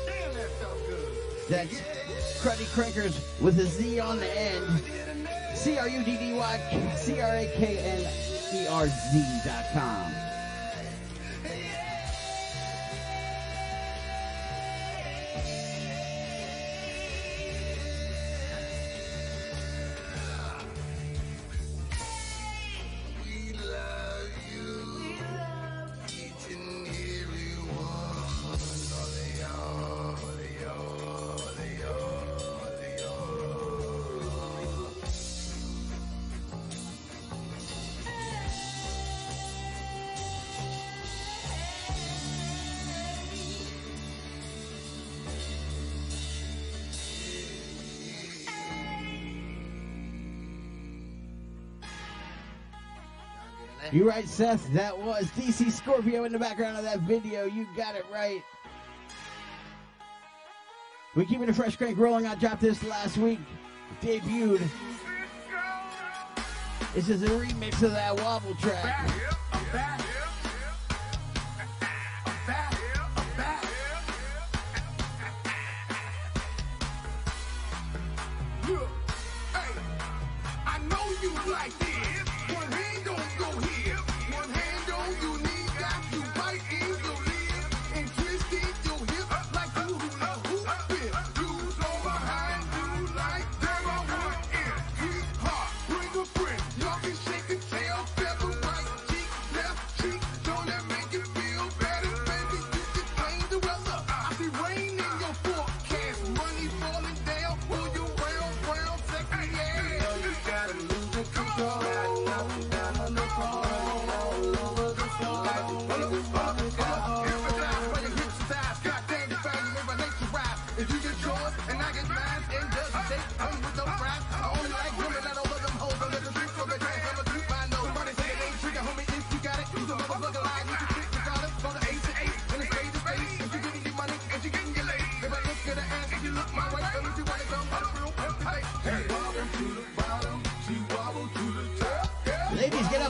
Damn, that felt good. That's Cruddy Crackers with a Z on the end. CruddyCrackers.com. You're right, Seth. That was DC Scorpio in the background of that video. You got it right. We're keeping the Fresh Crank rolling. I dropped this last week. Debuted. This is a remix of that wobble track. I'm back.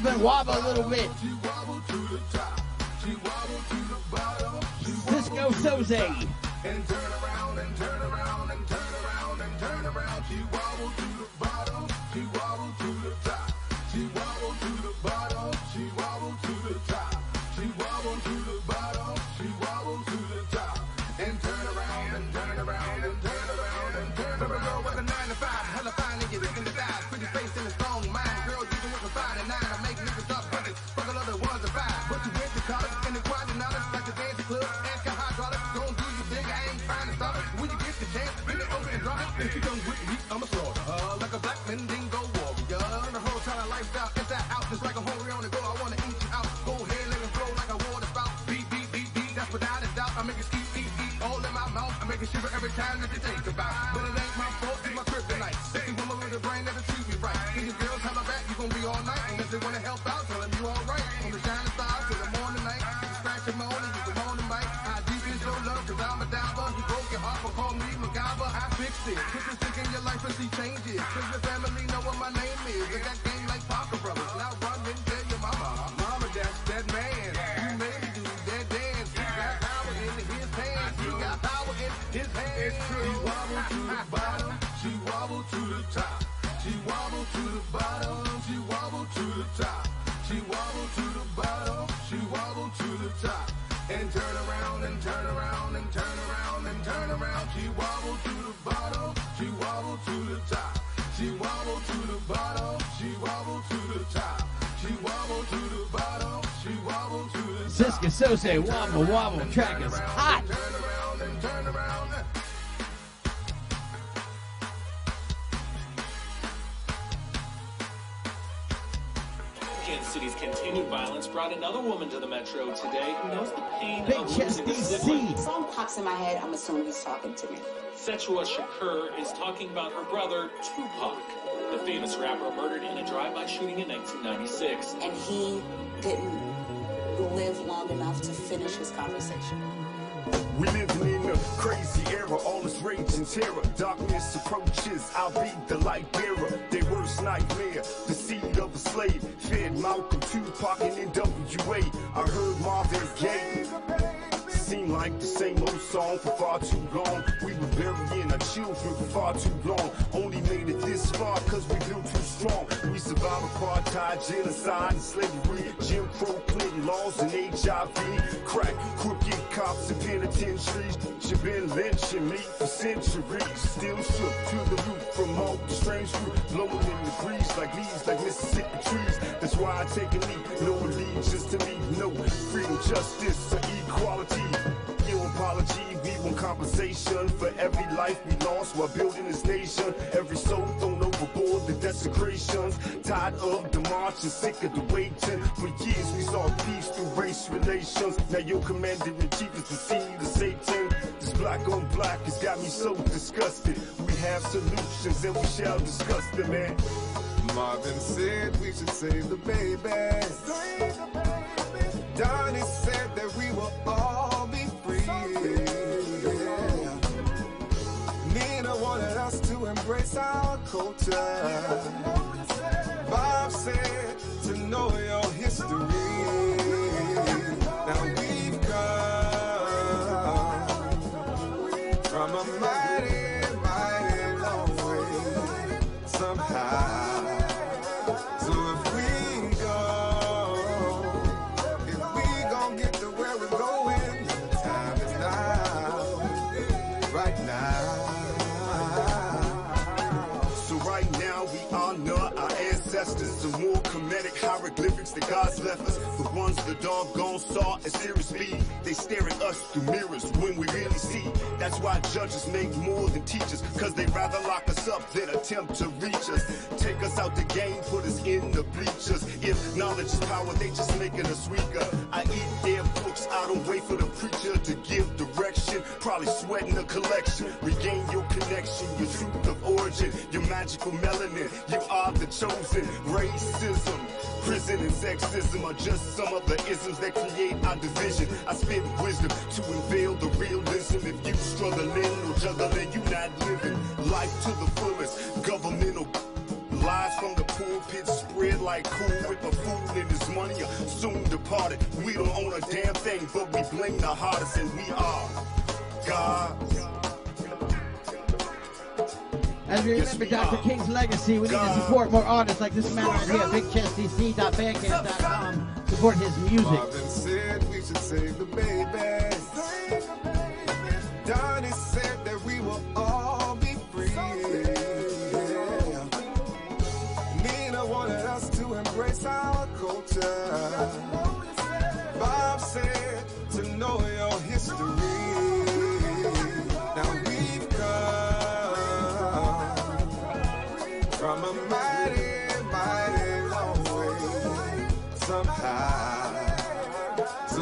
up and wobble a little bit. She wobbled to the top. She wobbled to the bottom. Cisco Soze. And turn around and turn around and turn around and turn around. She wobbled to the bottom. She wobbled to the top. She wobbled to the bottom. She wobbled to the top. She wobbled to the bottom. She wobbled to the top. And turn around and turn around and turn around and turn around. With a 9 to 5, hella fine niggas in the side. Put your face in a strong mind. Girls, you can work a 5 to 9. I make niggas up on it. Fuck a lot of 1s to 5. But you went to college and the quad and all that. Like the dance club, ask a hydraulic. Don't do your thing, I ain't trying to stop it. When you get the chance, bend it over and drop it. If you done with me, I'm a slaughter. Like a black man, then go warrior. The whole kind of lifestyle, inside out, just like a hungry on the go. I wanna eat you out. Go ahead, let it flow like a water spout. Beep, beep, beep, beep. That's without a doubt. I make it skeet, beep, beep. All in my mouth. I make it shiver every time that you think about it. But it ain't my fault, it's my kryptonite. Sicky woman with a brain that'll treat me right. These girls have my back, you gon' be all night. And if they wanna help out, tell them you alright. From the shining star to the morning night. You can scratch your moan and you can moan the mic. I deep in your love, cause I'm a diver. You broke your heart, but call me MacGyver. I fix it. Put the stick in your life and see changes. Cause your family know what my name is. They got game like Parker Brothers. Now run and tell your mama. Mama, that's that man. You made me do that dance. He got power in his hands. He got power in his hands. It's true. She wobbled to the bottom. She wobbled to the top. She wobbled to the bottom. She wobbled to the top. She wobbled to the bottom. She wobbled to the top. And turn around and turn around and turn around and turn around. She wobbled to the bottom. She wobbled to the top. She wobbled to the bottom. She wobbled to the top. She wobbled to the bottom. She wobbled to the top. Cisco Soze wobble wobble track is hot. Turn around and turn around. Kansas City's continued violence brought another woman to the metro today who knows the pain Big of losing a sibling. Song pops in my head, I'm assuming he's talking to me. Sechua Shakur is talking about her brother, Tupac, the famous rapper murdered in a drive-by shooting in 1996. And he didn't live long enough to finish his conversation. We living in a crazy era, all this rage and terror. Darkness approaches, I'll be the light bearer. Their worst nightmare, the seed of a slave. Fed Malcolm, Tupac, and N.W.A. I heard Marvin's Gaye. Seemed like the same old song for far too long. We were burying our children for far too long. Only made it this far cause we grew too strong. We survived apartheid, genocide, and slavery. Jim Crow, Clinton laws, and HIV. Crack, crooked cops, and penitentiaries. You've been lynching me for centuries. Still shook to the root from all the strange fruit. Blowing in the breeze like leaves, like Mississippi trees. That's why I take a leap. No allegiance to me. No freedom, justice, or equality. No apology, we want compensation for every life we lost while building this nation. Every soul thrown overboard, the desecrations. Tired of the march and sick of the waiting. For years we saw peace through race relations. Now your commander in chief is the seed of Satan. This black on black has got me so disgusted. We have solutions and we shall discuss them, man. Marvin said we should save the baby. Save the baby. Donnie said that we will all be free. Yeah. Nina wanted us to embrace our culture. Bob said to know your history. Now we've come from a mighty, mighty long way somehow. Hieroglyphics that God's left us, the ones the doggone saw at serious speed. They stare at us through mirrors when we really see. That's why judges make more than teachers, cause they rather lock us up than attempt to reach us. Take us out the game, put us in the bleachers. If knowledge is power, they just making us weaker. I eat their books, I don't wait for the preacher to give direction. Probably sweating a collection. Regain your connection, your truth of origin, your magical melanin. You are the chosen. Racism, prison and sexism are just some of the isms that create our division. I spit wisdom to unveil the realism. If you struggling or juggling, you not living life to the fullest. Governmental lies from the pulpit spread like cool with a a fool and his money are soon departed. We don't own a damn thing, but we blame the hardest, and we are God. As we remember Dr. King's legacy, we need to support more artists like this man over here, BigChestDC.bandcamp.com. Support his music. Marvin said we should save the baby. Save the baby. Donnie said that we will all be free. Yeah. Nina wanted us to embrace our culture. Bob said to know your history. From a mighty, mighty long way somehow. So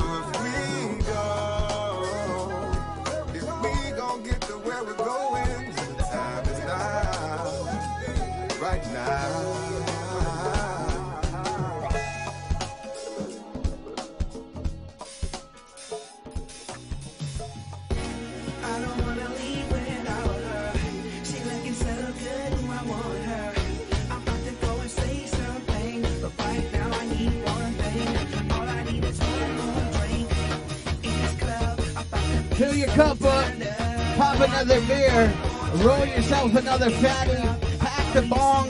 if we gon' get to where we're going, the time is now, right now. I don't wanna leave without her. She looking so good and I want her. Fill your cup up, pop another beer, roll yourself another fatty, pack the bong,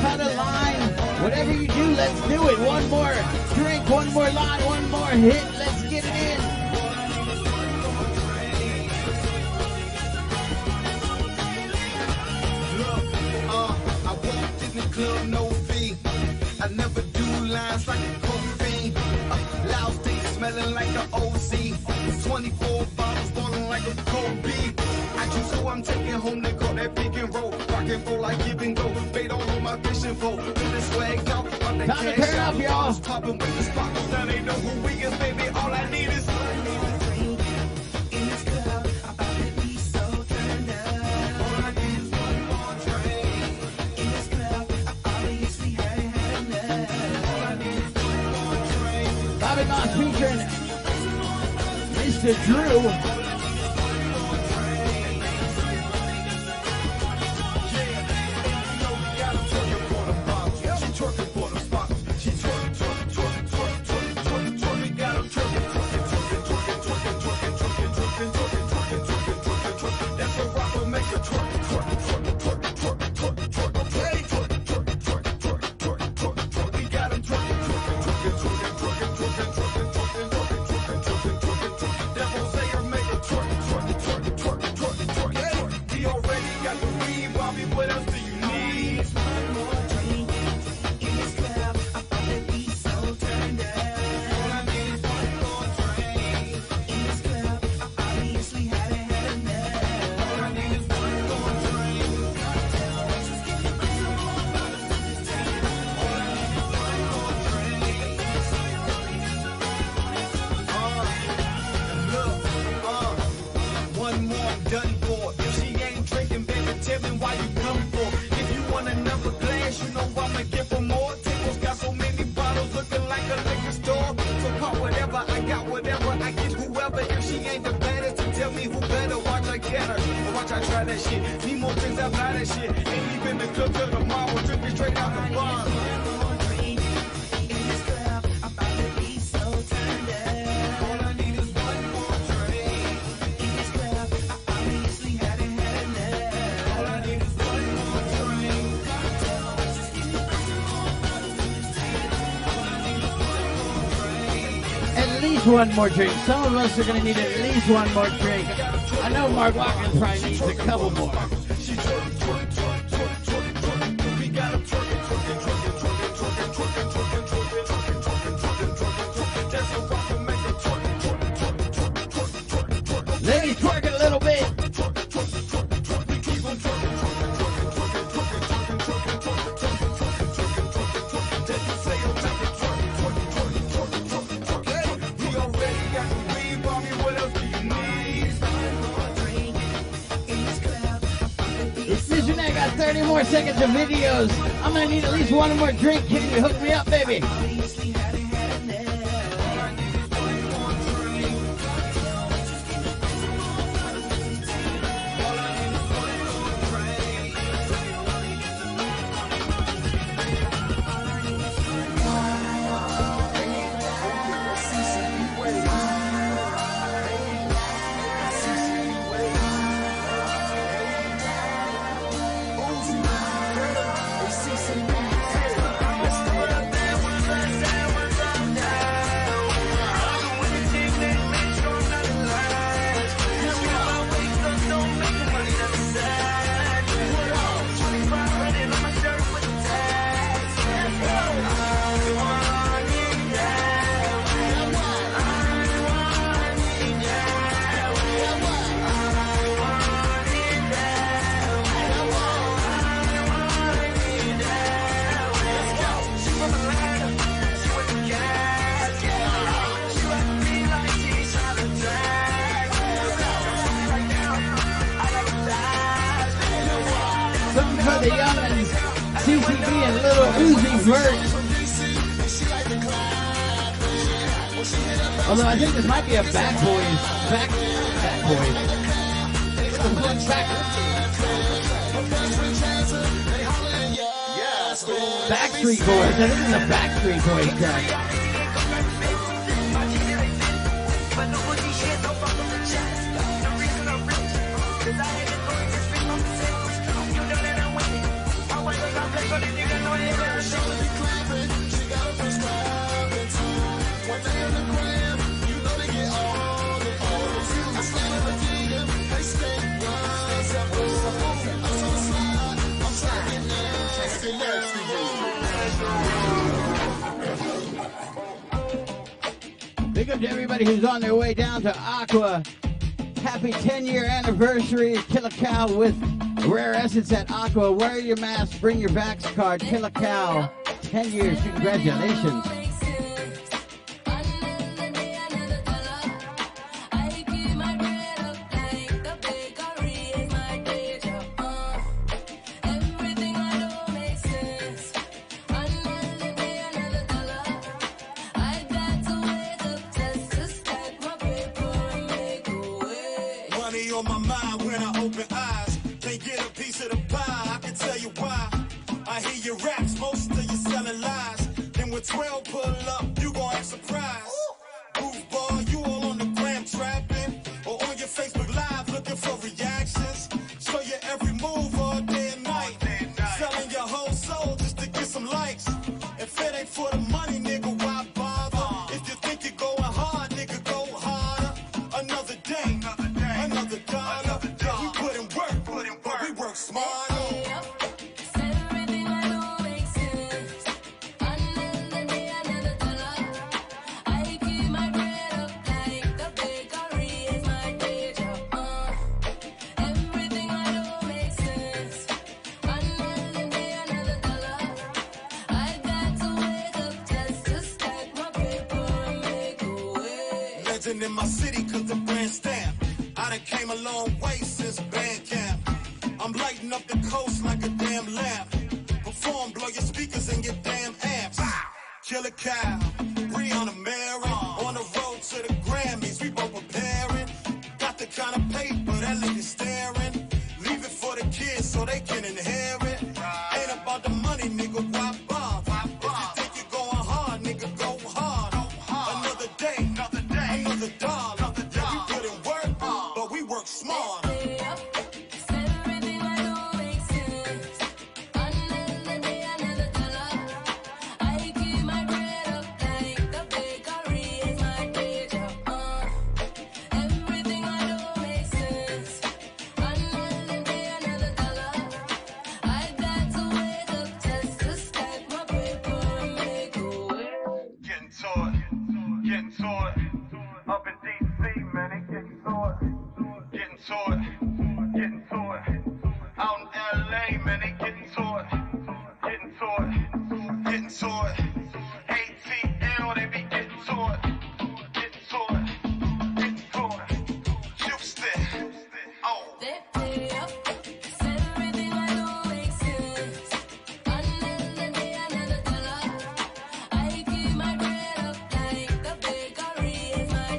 cut a line, whatever you do, let's do it. One more drink, one more line, one more hit, let's get it in. Look, I walked in the club, no fee. I never do lines like a coffee. Loud things smelling like an OC. 24 bottles falling like a cold beat. I choose who I'm taking home, they call that pick and roll. Rockin' for like give and go. They don't hold my fishing for. Feel the swag out. Time to turn up, y'all. Poppin' with the sparkles. Now they know who we is, baby. All I need is. Featuring Mr. Drew. One more drink. Some of us are going to need at least one more drink. I know Mark Watkins probably needs a couple more. Ladies, twerk it a little bit. Seconds of videos. I'm gonna need at least one more drink. Can you hook me up, baby? verse. Although I think this might be a Bad Boys, Bad Boys. It's a Cruddy Crackers. Backstreet Boys. I think it's a Backstreet Boys track. Big up to everybody who's on their way down to Aqua. Happy 10-year anniversary. Kill a cow with Rare Essence at Aqua. Wear your mask, bring your Vax card. Kill a cow. 10 years. Congratulations. In my city, cause the brand stamp. I done came a long way since band camp. I'm lighting up the coast like a damn lamp. Perform, blow your speakers and your damn amps. Kill a cow, breathe on a mirror. On the road to the Grammys, we both preparing. Got the kind of paper that lady's staring. Leave it for the kids so they can inherit. Ain't about the money, nigga. Why bother? If you think you're going hard, nigga, go hard. Another day, another day. Another dollar. We put in work, but we work smart. Everything I know makes sense. Another day, another dollar. I keep my bread up like the bakery is my day job. Everything I know makes sense. Another day, another dollar. I got to wake up just to stack my paper and make a way. Getting to it. Up in DC, man, and getting to it. Out in LA, man, and getting to it. ATL, they be getting to it. Houston, oh. They play up, said everything I know makes sense. Another day, another dollar. I keep my bread up like the bakery is my.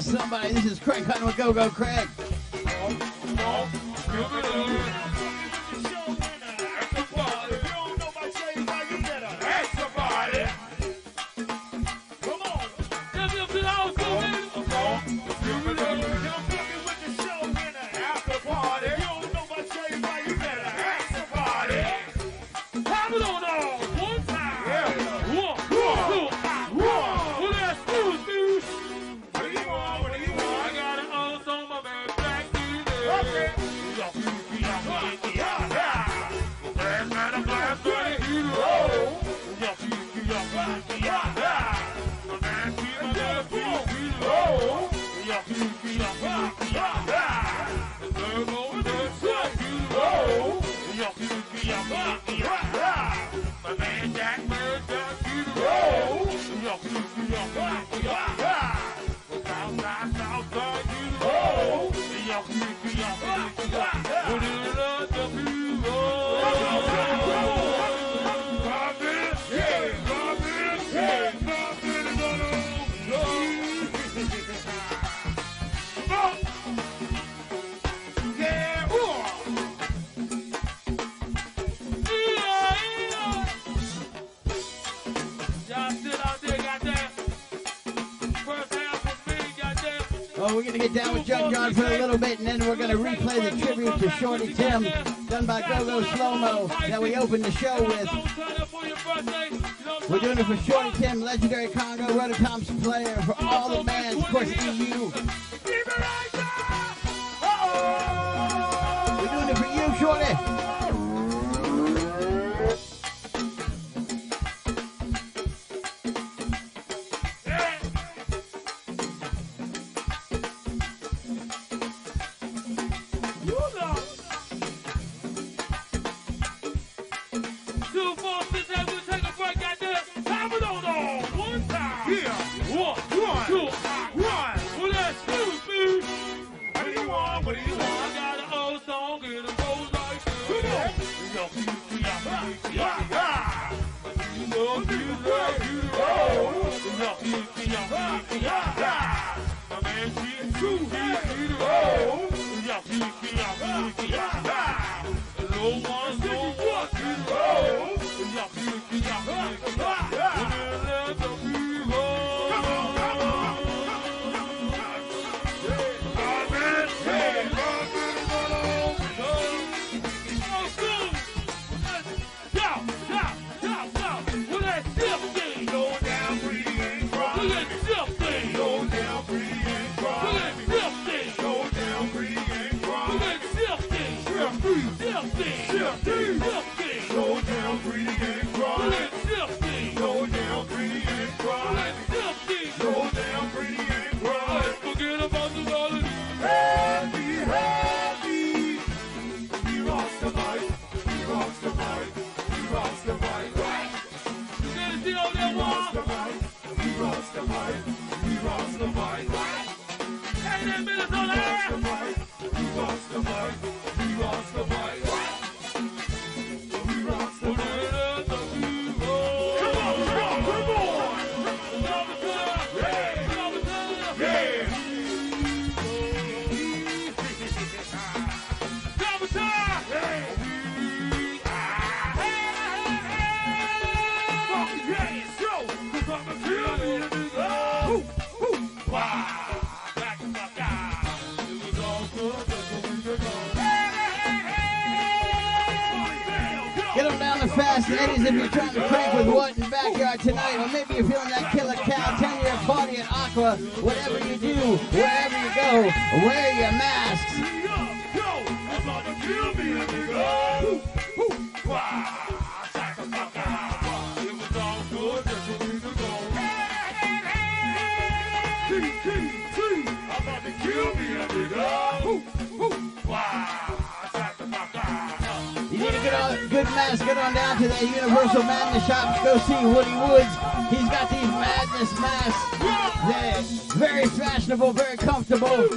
Somebody, this is Craig Hunter with Go Go Craig. For a little bit, and then we're going to replay the tribute to Shorty Tim done by Go Go Slo-Mo that we opened the show with. We're doing it for Shorty Tim, legendary Congo, Rhoda Thompson player, for all the bands, of course, EU. We're doing it for you, Shorty. Fast Eddie's if you're trying to crank with what in the backyard tonight, or maybe you're feeling that killer cow, tender your body at Aqua. Whatever you do, wherever you go, wear your masks. Good on down to the Universal Madness Shops. Go see Woody Woods. He's got these Madness masks. They're very fashionable, very comfortable.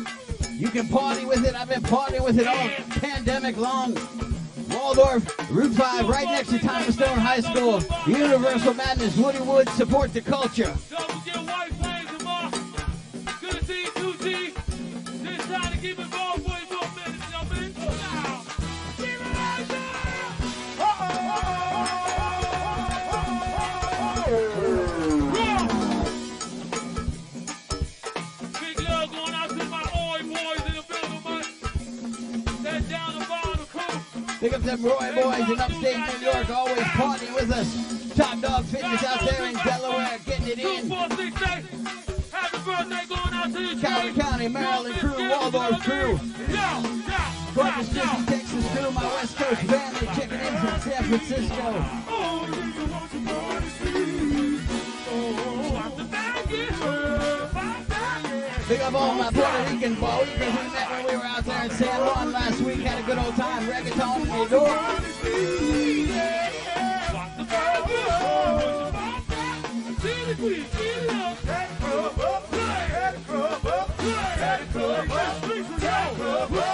You can party with it. I've been partying with it all pandemic long. Waldorf, Route 5, right next to Thomas Stone High School. Universal Madness, Woody Woods, support the culture. Pick up them Roy boys in upstate New York, always partying with us. Top Dog Fitness out there in Delaware, getting it in. Calvert County, Maryland crew, Waldorf crew. Corpus Christi, Texas crew, my West Coast family checking in from San Francisco. Pick up all my Puerto Rican boys, because we met when we were out there in San Juan last week, had a good old time. Reggaeton in New York. Head club up,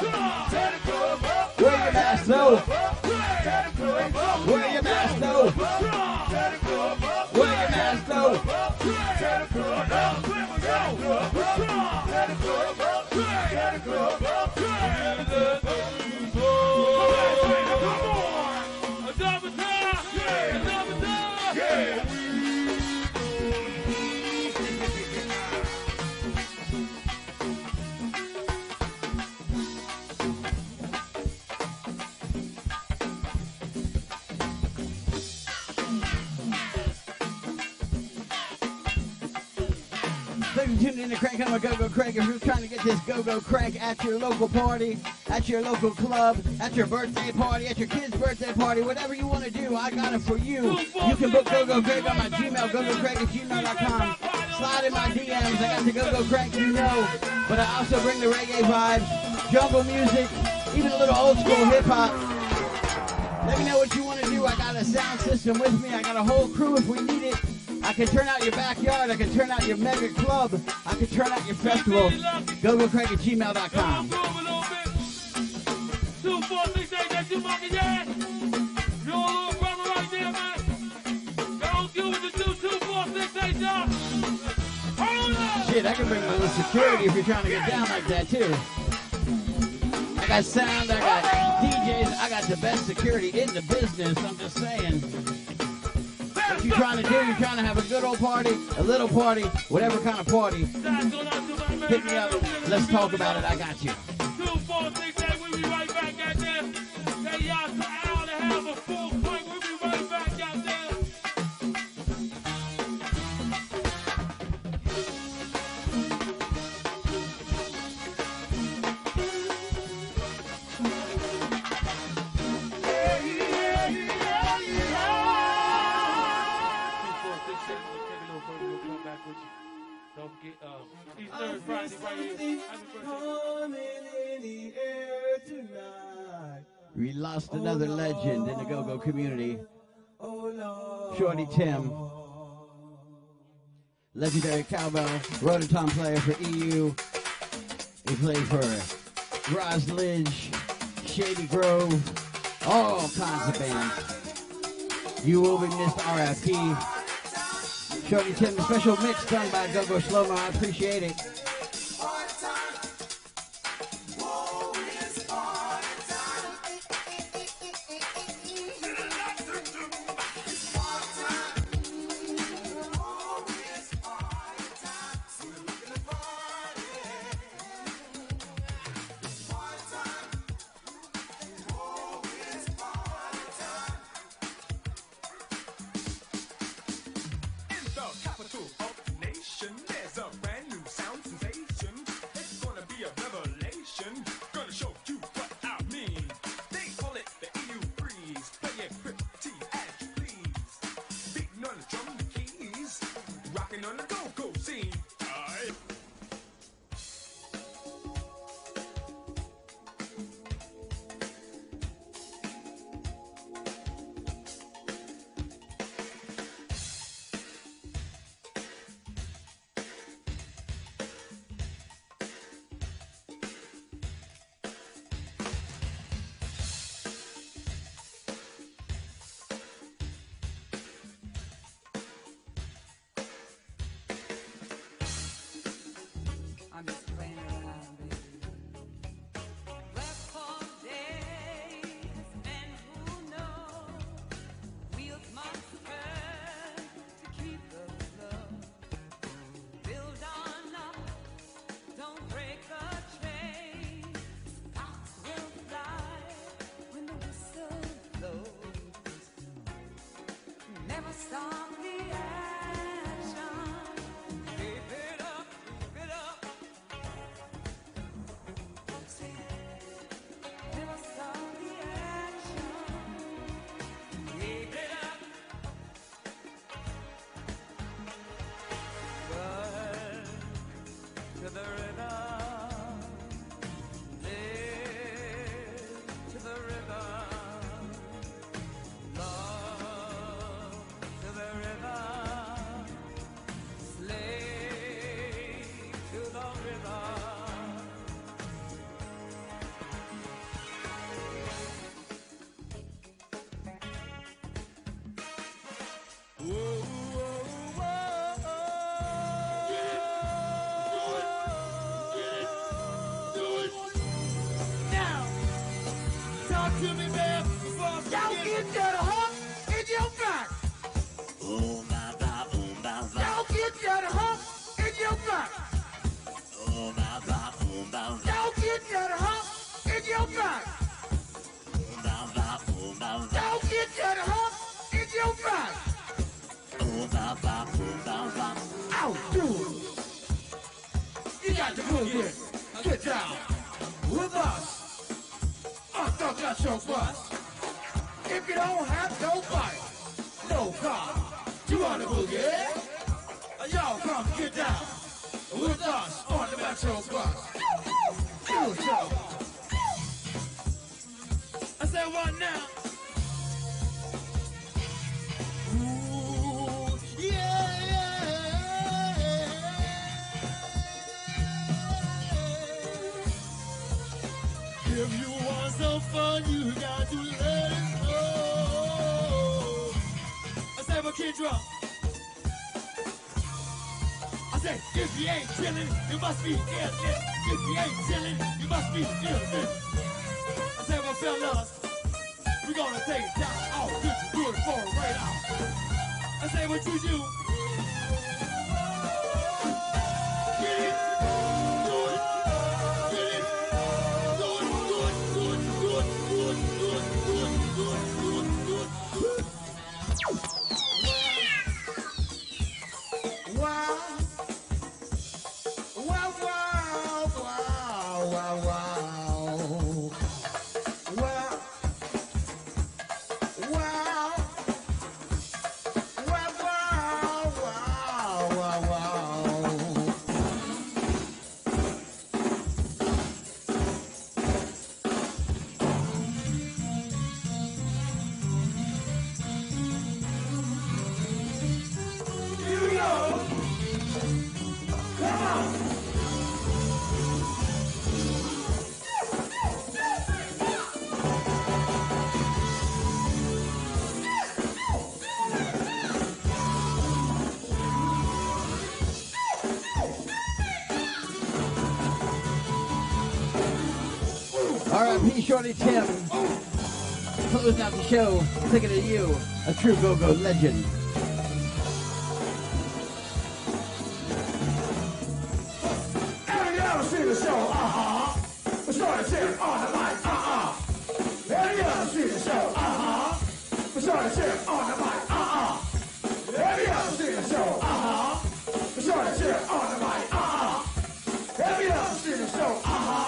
Looking tuned in to Cranking on a Go-Go Cracker. Who's trying to get this Go-Go Crack at your local party, at your local club, at your birthday party, at your kid's birthday party, whatever you want to do, I got it for you. You can book Go-Go Crack on my Gmail, gogocrack@gmail.com. Slide in my DMs. I got the Go-Go Crack, you know. But I also bring the reggae vibes, jungle music, even a little old school hip-hop. Let me know what you want to do. I got a sound system with me. I got a whole crew if we need it. I can turn out your backyard, I can turn out your mega club, I can turn out your festival. GoGoCrack@gmail.com. Shit, I can bring my little security if you're trying to get down like that too. I got sound, I got DJs, I got the best security in the business, I'm just saying. What you trying to do, you're trying to have a good old party, a little party, whatever kind of party, hit me up, let's talk about it, I got you. 2, 4, 6, 8, we'll be right back out there. Hey y'all, it's an hour and a half of full point, we'll be right back out we lost another legend in the Go-Go community. Shorty Tim, legendary cowbell, rototom player for EU. He played for Roz, Liz, Shady Grove, all kinds of bands. You will be missed, RFP. Shorty Tim, a special mix done by Go Go Slo-Mo. I appreciate it. I'll do it. We got the boogies. Get down with us. I thought that's your bus. If you don't have no bike, no car, you on the boogie. Y'all come get down with us on the metro bus. Do so. Say what now? Ooh, yeah, yeah. If you want some fun, you got to let it go. I say, but Kendra, I say, if you ain't chillin', you must be illness. If you ain't chillin', you must be illness. I say, but fellas, we gonna take down all good to do it for a right out. I say what you do. Get it, do it, get it, do it, do it, do it, do it, do it, do it, do it, do it, do it, do it. Wow. Wow, wow, wow, wow, wow. Shorty Tim, close out the show, taking to you, a true go-go legend. Have you ever seen the show, uh-huh, Shorty Tim on the mic, uh-uh. Have you ever seen the show, uh-huh, Shorty Tim on the mic, uh-uh. Have you ever seen the show, uh-huh, Shorty Tim on the mic, uh-uh. Have you ever seen the show, uh-huh,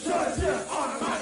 Shorty Tim on the mic.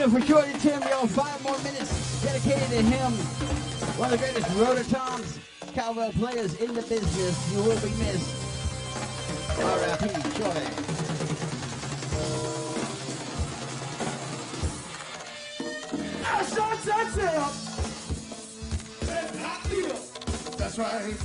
For Shorty Tim, y'all, 5 more minutes dedicated to him. One of the greatest rototoms, cowbell players in the business. You will be missed. R.I.P. Shorty. I shot that. That's right.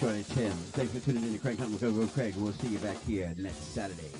Shorty Tim. Thanks for tuning in to Craig Hunt with Go Go Craig. We'll see you back here next Saturday.